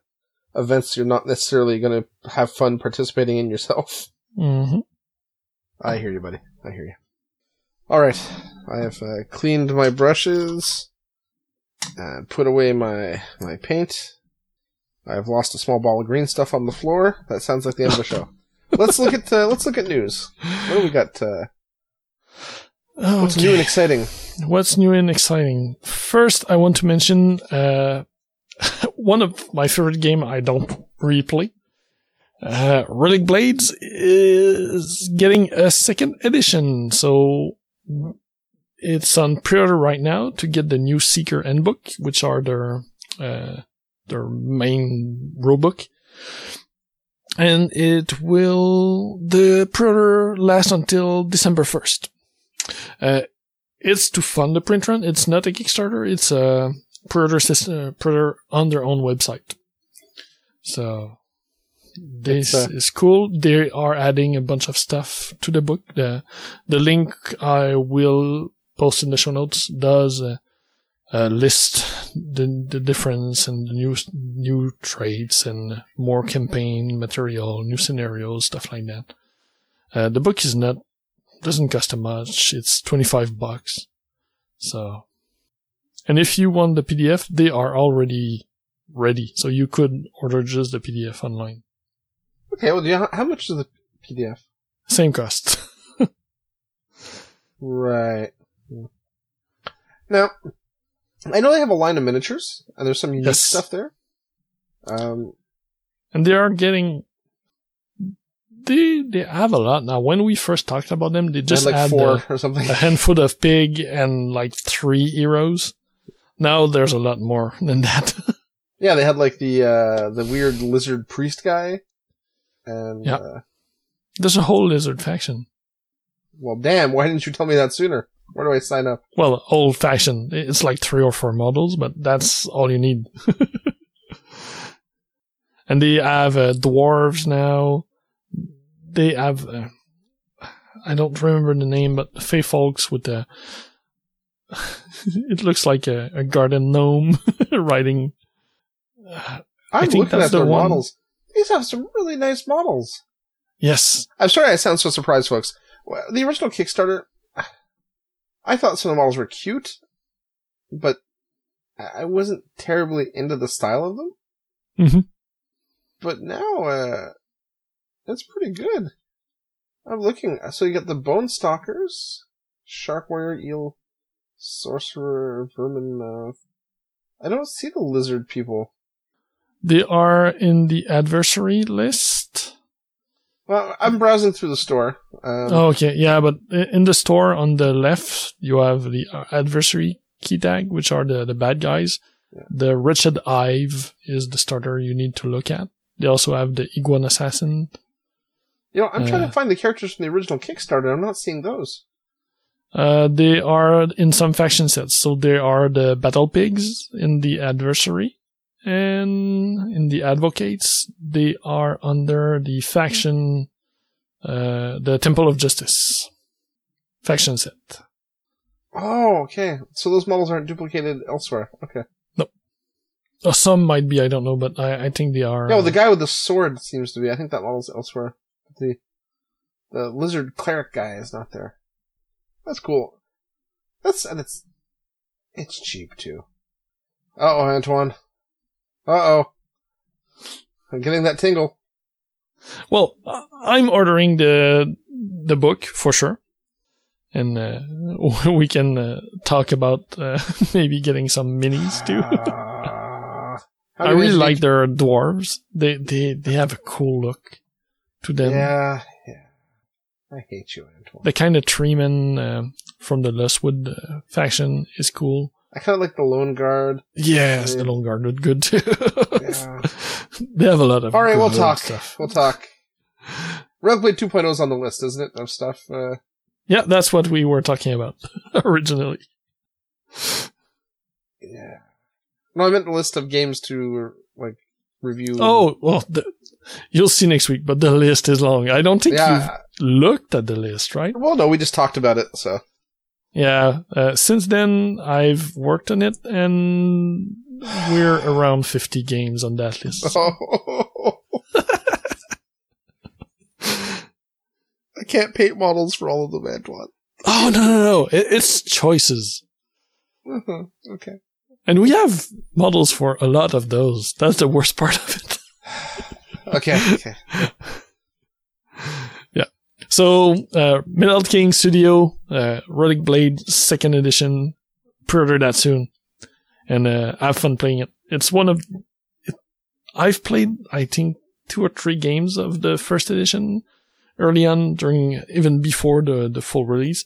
events you're not necessarily going to have fun participating in yourself. Mm-hmm. I hear you, buddy. I hear you. Alright. I have uh, cleaned my brushes. Uh, put away my, my paint. I've lost a small ball of green stuff on the floor. That sounds like the end of the show. Let's look at uh, let's look at news. What do we got? Uh, what's okay. new and exciting? What's new and exciting? First, I want to mention uh, one of my favorite game I don't replay. Uh, Relic Blade is getting a second edition, so it's on pre-order right now to get the new Seeker and Book, which are their uh, their main rulebook. And it will, the pre-order lasts until December first. Uh, it's to fund the print run. It's not a Kickstarter. It's a pre-order system, uh, pre-order on their own website. So this uh, is cool. They are adding a bunch of stuff to the book. The, the link I will post in the show notes does uh, Uh, list the the difference and the new new traits and more campaign material, new scenarios, stuff like that. Uh, the book is not doesn't cost much. It's twenty-five bucks. So, and if you want the P D F, they are already ready. So you could order just the P D F online. Okay. Well, yeah, how much is the P D F? Same cost. Right. Now. I know they have a line of miniatures, and there's some unique yes. stuff there. Um, and they are getting... They they have a lot. Now, when we first talked about them, they just had, like had four a, or something. a handful of pig and like three heroes. Now there's a lot more than that. Yeah, they had like the uh, the weird lizard priest guy. And, yeah. Uh, there's a whole lizard faction. Well, damn, why didn't you tell me that sooner? Where do I sign up? Well, old fashioned. It's like three or four models, but that's all you need. And they have uh, dwarves now. They have, uh, I don't remember the name, but fae folks with the, it looks like a, a garden gnome riding. Uh, I'm I think looking that's at the their one. models. These have some really nice models. Yes. I'm sorry I sound so surprised, folks. The original Kickstarter, I thought some of the models were cute, but I wasn't terribly into the style of them. Mm-hmm. But now, uh, it's pretty good. I'm looking. So you got the Bone Stalkers, Shark Warrior, Eel, Sorcerer, Verminmouth. I don't see the lizard people. They are in the adversary list. Well, I'm browsing through the store. Um, oh, okay, yeah, but in the store on the left, you have the adversary key tag, which are the, the bad guys. Yeah. The Wretched Hive is the starter you need to look at. They also have the Iguan Assassin. You know, I'm uh, trying to find the characters from the original Kickstarter. I'm not seeing those. Uh, they are in some faction sets. So they are the Battle Pigs in the adversary. And in the Advocates, they are under the faction, uh, the Temple of Justice faction set. Oh, okay. So those models aren't duplicated elsewhere. Okay. No. Oh, some might be, I don't know, but I, I think they are. No, the guy with the sword seems to be. I think that model's elsewhere. The, the lizard cleric guy is not there. That's cool. That's, and it's, it's cheap too. Uh-oh, Antoine. Uh-oh. I'm getting that tingle. Well, I'm ordering the the book for sure. And uh, we can uh, talk about uh, maybe getting some minis too. uh, I really like their dwarves. They, they they have a cool look to them. Yeah, yeah. I hate you, Antoine. The kind of treeman uh, from the Lustwood uh, faction is cool. I kind of like the Lone Guard. Yes, the Lone Guard looked good too. Yeah. They have a lot of. All right, we'll talk. Stuff. We'll talk. Relic Blade two point oh is on the list, isn't it? Of stuff. Uh, yeah, that's what we were talking about originally. Yeah. No, I meant the list of games to like review. Oh, well, the, you'll see next week. But the list is long. I don't think yeah. you've looked at the list, right? Well, no, we just talked about it, so. Yeah, uh, since then, I've worked on it, and we're around fifty games on that list. Oh. I can't paint models for all of them, Antoine. Oh, no, no, no. It, it's choices. Uh-huh. Okay. And we have models for a lot of those. That's the worst part of it. Okay, okay. So, uh, Midnight King Studio, uh, Relic Blade second edition, pre-order that soon. And, uh, have fun playing it. It's one of, it, I've played, I think, two or three games of the first edition early on during, even before the, the full release.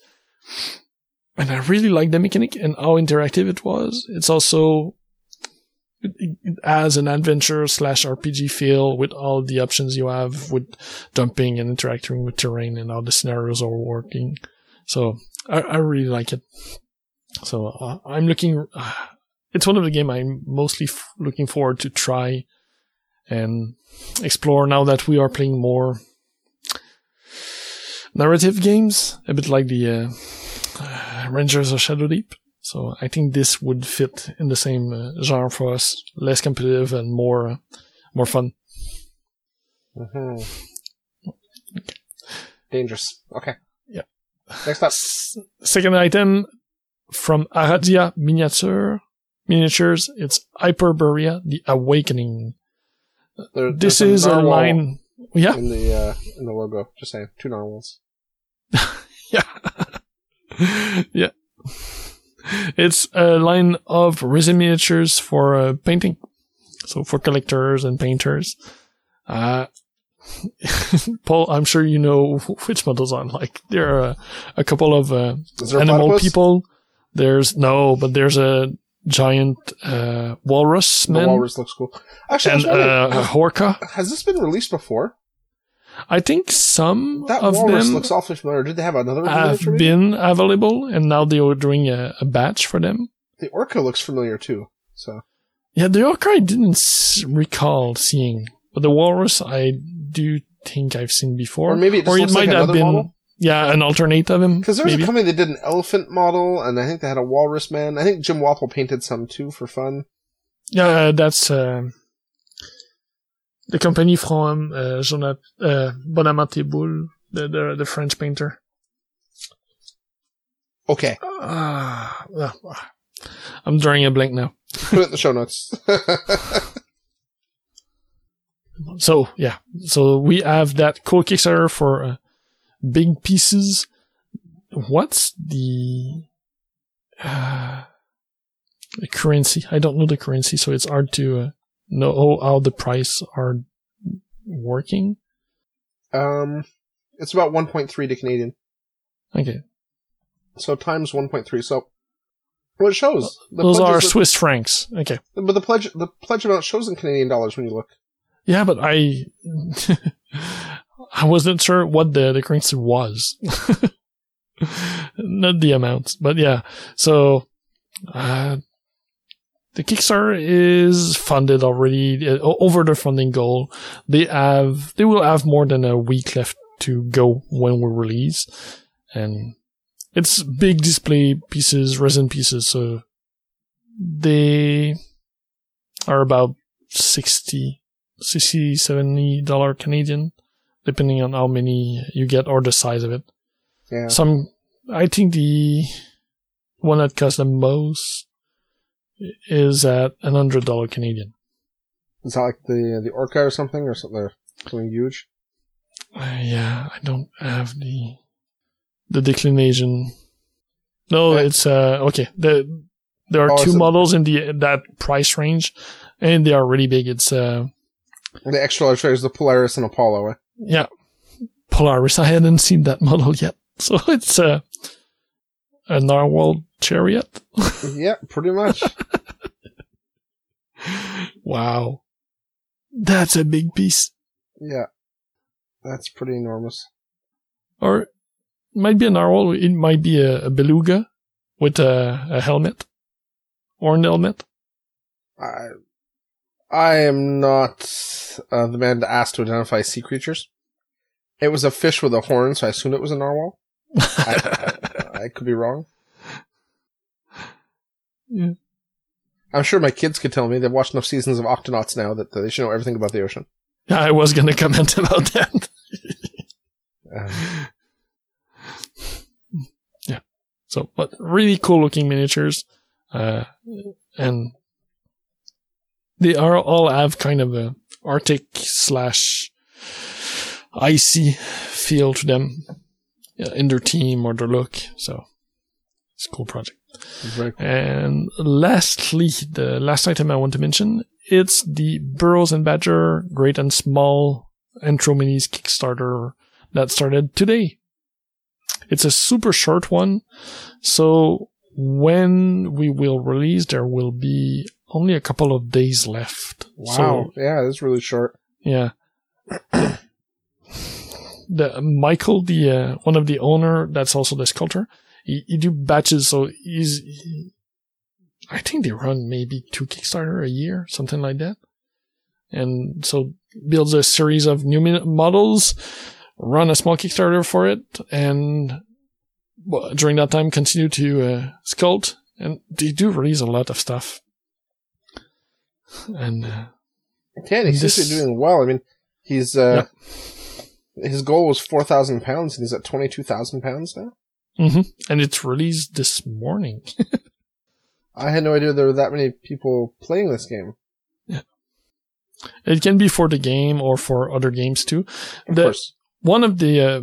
And I really like the mechanic and how interactive it was. It's also, it, it has an adventure slash R P G feel with all the options you have with dumping and interacting with terrain and how the scenarios are working. So I, I really like it. So uh, I'm looking, uh, it's one of the games I'm mostly f- looking forward to try and explore now that we are playing more narrative games, a bit like the uh, uh, Rangers of Shadow Deep. So I think this would fit in the same uh, genre for us. Less competitive and more uh, more fun. Mm-hmm. Okay. Dangerous. Okay. Yeah. Next up. S- second item from Aradia Miniature, Miniatures. It's Hyperborea, The Awakening. There, this is a line... Yeah. In the, uh, in the logo. Just saying. Two narwhals. Yeah. Yeah. It's a line of resin miniatures for uh, painting. So for collectors and painters. Uh, Paul, I'm sure you know which models I'm like. There are a, a couple of uh, animal platypus? people. There's no, but there's a giant uh, walrus man. The walrus looks cool. Actually, and uh, a horka. Has this been released before? I think some that of them looks awfully familiar. Did they have another have been available, and now they are doing a, a batch for them. The Orca looks familiar too. So, yeah, the Orca I didn't s- recall seeing, but the Walrus I do think I've seen before. Or maybe it, or it might like have been model? yeah an alternate of him. Because there was maybe. a company that did an elephant model, and I think they had a walrus man. I think Jim Wappel painted some too for fun. Yeah, uh, that's. Uh, The company from uh, Jonathan uh, Bonamante Boule, the, the the French painter. Okay. Uh, uh, I'm drawing a blank now. Put it in the show notes. So, yeah. So we have that cool Kickstarter for uh, big pieces. What's the, uh, the currency? I don't know the currency, so it's hard to... Uh, know how the price are working? Um, it's about one point three to Canadian. Okay. So times one point three. So, well, it shows. The Those are that, Swiss francs. Okay. But the pledge, the pledge amount shows in Canadian dollars when you look. Yeah, but I, I wasn't sure what the, the currency was. Not the amount, but yeah. So, uh, The Kickstarter is funded already, uh, over their funding goal. They have, they will have more than a week left to go when we release. And it's big display pieces, resin pieces. So they are about sixty, seventy dollars Canadian, depending on how many you get or the size of it. Yeah. Some, I think the one that costs the most is at a hundred dollar Canadian. Is that like the the orca or something or something, something huge? Uh, yeah, I don't have the the declination. No, yeah. it's uh okay. The there are oh, two models a- in the that price range, and they are really big. It's uh the extra large is the Polaris and Apollo. Eh? Yeah, Polaris. I hadn't seen that model yet, so it's uh a narwhal chariot. Yeah, pretty much. Wow. That's a big piece. Yeah. That's pretty enormous. Or it might be a narwhal. It might be a, a beluga with a, a helmet. Or an helmet. I, I am not uh, the man to ask to identify sea creatures. It was a fish with a horn, so I assumed it was a narwhal. I, I, I could be wrong. Yeah. I'm sure my kids could tell me they've watched enough seasons of Octonauts now that they should know everything about the ocean. I was going to comment about that. um. Yeah. So, but really cool looking miniatures, uh, and they are all have kind of a Arctic slash icy feel to them. Yeah, in their team or their look. So it's a cool project. Cool. And lastly, the last item I want to mention, it's the Burrows and Badger Great and Small Intro Minis Kickstarter that started today. It's a super short one. So when we will release, there will be only a couple of days left. Wow. So, yeah, that's really short. Yeah. The Michael, the uh, one of the owner, that's also the sculptor. He, he do batches, so he's. He, I think they run maybe two Kickstarter a year, something like that, and so builds a series of new models, run a small Kickstarter for it, and well, during that time continue to uh, sculpt, and they do release a lot of stuff. And uh, yeah, he's actually doing well. I mean, he's. Uh, yeah. His goal was four thousand pounds, and he's at twenty-two thousand pounds now? Mm-hmm. And it's released this morning. I had no idea there were that many people playing this game. Yeah. It can be for the game or for other games, too. Of the, course. One of the... Uh,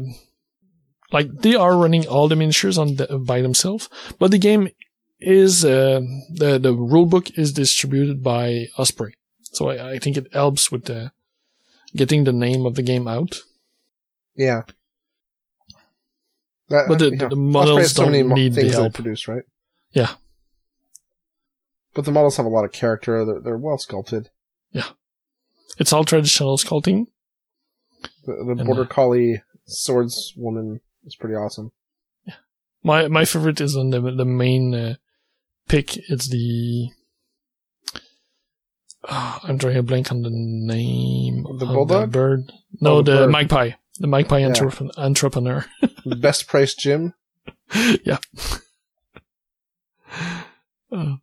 like, they are running all the miniatures on the, by themselves, but the game is... Uh, the the rulebook is distributed by Osprey. So I, I think it helps with the, getting the name of the game out. Yeah, that, but the, you know, the models don't so many mo- need things the help. They produce, right? Yeah, but the models have a lot of character. They're they're well sculpted. Yeah, it's all traditional sculpting. The, the border uh, collie swordswoman is pretty awesome. Yeah, my my favorite is on the the main uh, pick. It's the oh, I'm drawing a blank on the name. The bulldog? The bird? No, oh, the, the bird. Magpie. The Magpie yeah. entrep- entrepreneur. The best priced Jim. Yeah. Uh,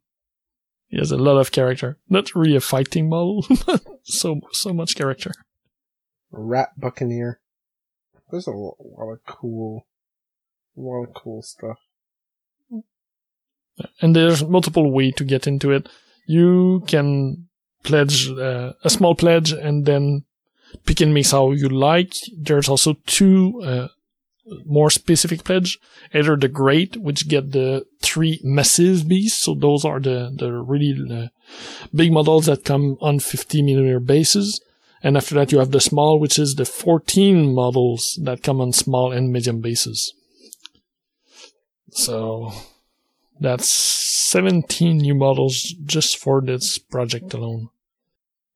he has a lot of character. Not really a fighting model, but so, so much character. Rat Buccaneer. There's a lot, a lot of cool, a lot of cool stuff. And there's multiple ways to get into it. You can pledge uh, a small pledge and then pick and mix how you like. There's also two uh, more specific pledge. Either the Great, which get the three massive beasts. So those are the, the really uh, big models that come on fifty millimeter bases. And after that, you have the Small, which is the fourteen models that come on small and medium bases. So that's seventeen new models just for this project alone,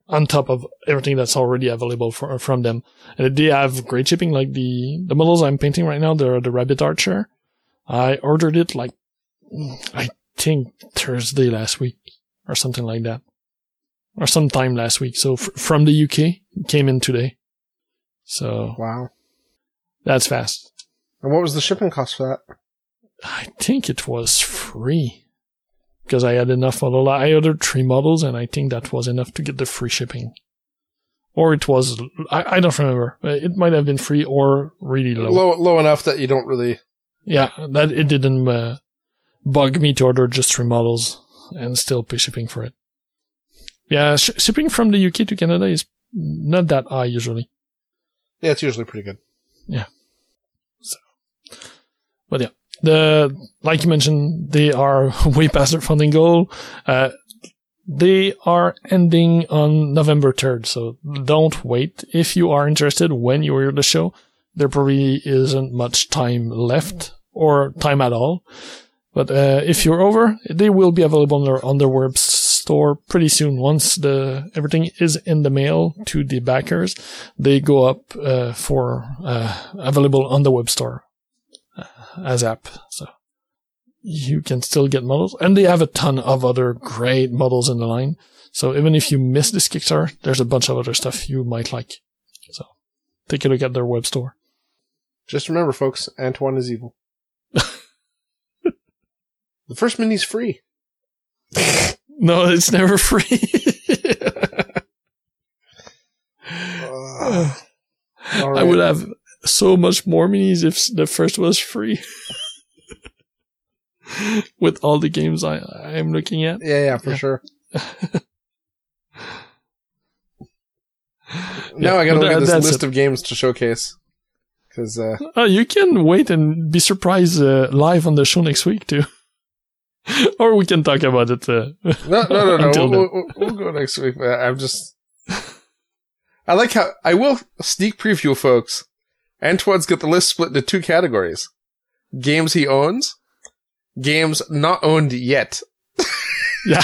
on top of everything that's already available for, from them. And they have great shipping, like the, the models I'm painting right now, they're the Rabbit Archer. I ordered it like, I think Thursday last week. or something like that. Or sometime last week. So f- from the U K, came in today. So wow, that's fast. And what was the shipping cost for that? I think it was free because I had enough model. I ordered three models, and I think that was enough to get the free shipping. Or it was, I, I don't remember. It might have been free or really low. Low, low enough that you don't really. Yeah, that it didn't uh, bug me to order just three models and still pay shipping for it. Yeah, sh- shipping from the U K to Canada is not that high usually. Yeah, it's usually pretty good. Yeah. So, but yeah, the like you mentioned, they are way past their funding goal. Uh, They are ending on November third, so don't wait. If you are interested when you hear the show, there probably isn't much time left or time at all. But uh, if you're over, they will be available on their, on their web store pretty soon. Once the everything is in the mail to the backers, they go up uh, for uh, available on the web store uh, as app. So. You can still get models, and they have a ton of other great models in the line. So even if you miss this Kickstarter, there's a bunch of other stuff you might like. So take a look at their web store. Just remember, folks, Antoine is evil. The first mini's free. No, it's never free. uh, right. I would have so much more minis if the first was free. With all the games I, I'm looking at. Yeah, yeah, for yeah. sure. Now yeah, I gotta look that, at this list it. of games to showcase. Cause, uh, oh, you can wait and be surprised uh, live on the show next week, too. Or we can talk about it. Uh, no, no, no, no. We'll, we'll, we'll go next week. I'm just... I like how... I will sneak preview, folks. Antoine's got the list split into two categories. Games he owns... Games not owned yet. Yeah.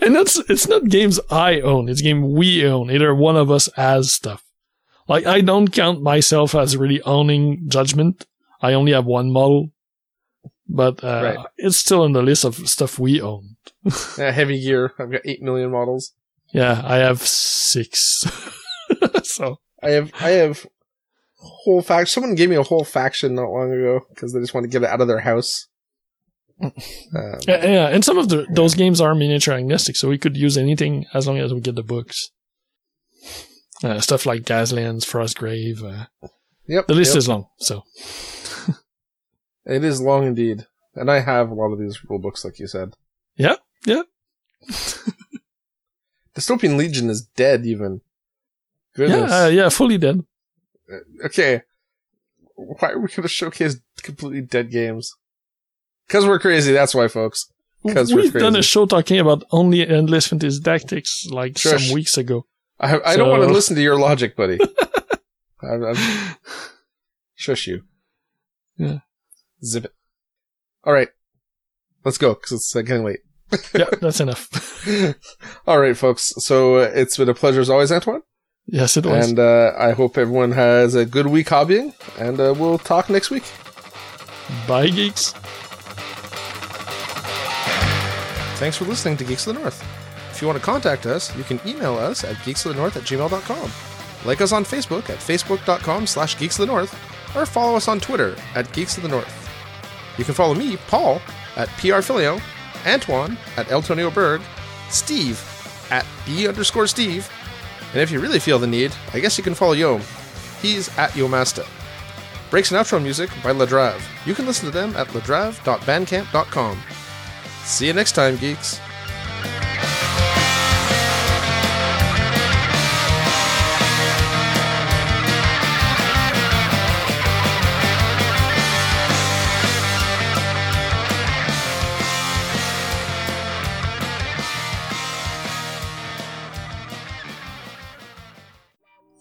And that's, it's not games I own. It's game we own. Either one of us has stuff. Like, I don't count myself as really owning Judgment. I only have one model. But, uh, right. It's still in the list of stuff we own. Yeah, Heavy Gear. I've got eight million models. Yeah, I have six. So. I have, I have. Whole faction. Someone gave me a whole faction not long ago because they just want to get it out of their house. Um, yeah, yeah, and some of the, those yeah. games are miniature agnostic, so we could use anything as long as we get the books. Uh, stuff like Gaslands, Frostgrave. Uh, yep. The list yep. is long, so. It is long indeed, and I have a lot of these rule books, like you said. Yeah, yeah. Dystopian Legion is dead, even. Goodness. Yeah, uh, yeah, fully dead. Okay, why are we going to showcase completely dead games? Because we're crazy, that's why, folks. Because we're crazy. We've done a show talking about only Endless Fantasy Tactics like Trish, some weeks ago. I, I so. don't want to listen to your logic, buddy. I, I'm, shush you. Yeah. Zip it. All right, let's go, because it's uh, getting late. Yeah, that's enough. All right, folks, so uh, it's been a pleasure as always, Antoine. Yes, it was. And uh, I hope everyone has a good week hobbying, and uh, we'll talk next week. Bye, geeks. Thanks for listening to Geeks of the North. If you want to contact us, you can email us at geeks of the north at gmail dot com. Like us on Facebook at facebook dot com slash geeks of the north, or follow us on Twitter at Geeks of the North. You can follow me, Paul, at P R Filio, Antoine at Eltonio Berg, Steve at B underscore Steve, and if you really feel the need, I guess you can follow Yom. He's at Yomasta. Breaks and outro music by Ladrave. You can listen to them at ladrave dot bandcamp dot com. See you next time, geeks.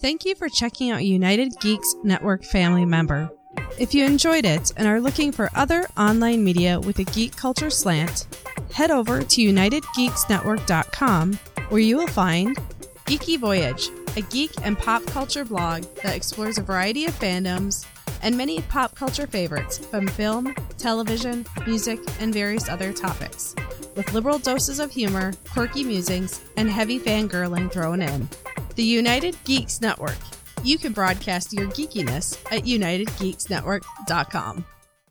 Thank you for checking out United Geeks Network Family Member. If you enjoyed it and are looking for other online media with a geek culture slant, head over to united geeks network dot com, where you will find Geeky Voyage, a geek and pop culture blog that explores a variety of fandoms and many pop culture favorites from film, television, music, and various other topics. with liberal doses of humor, quirky musings, and heavy fangirling thrown in. The United Geeks Network. You can broadcast your geekiness at united geeks network dot com.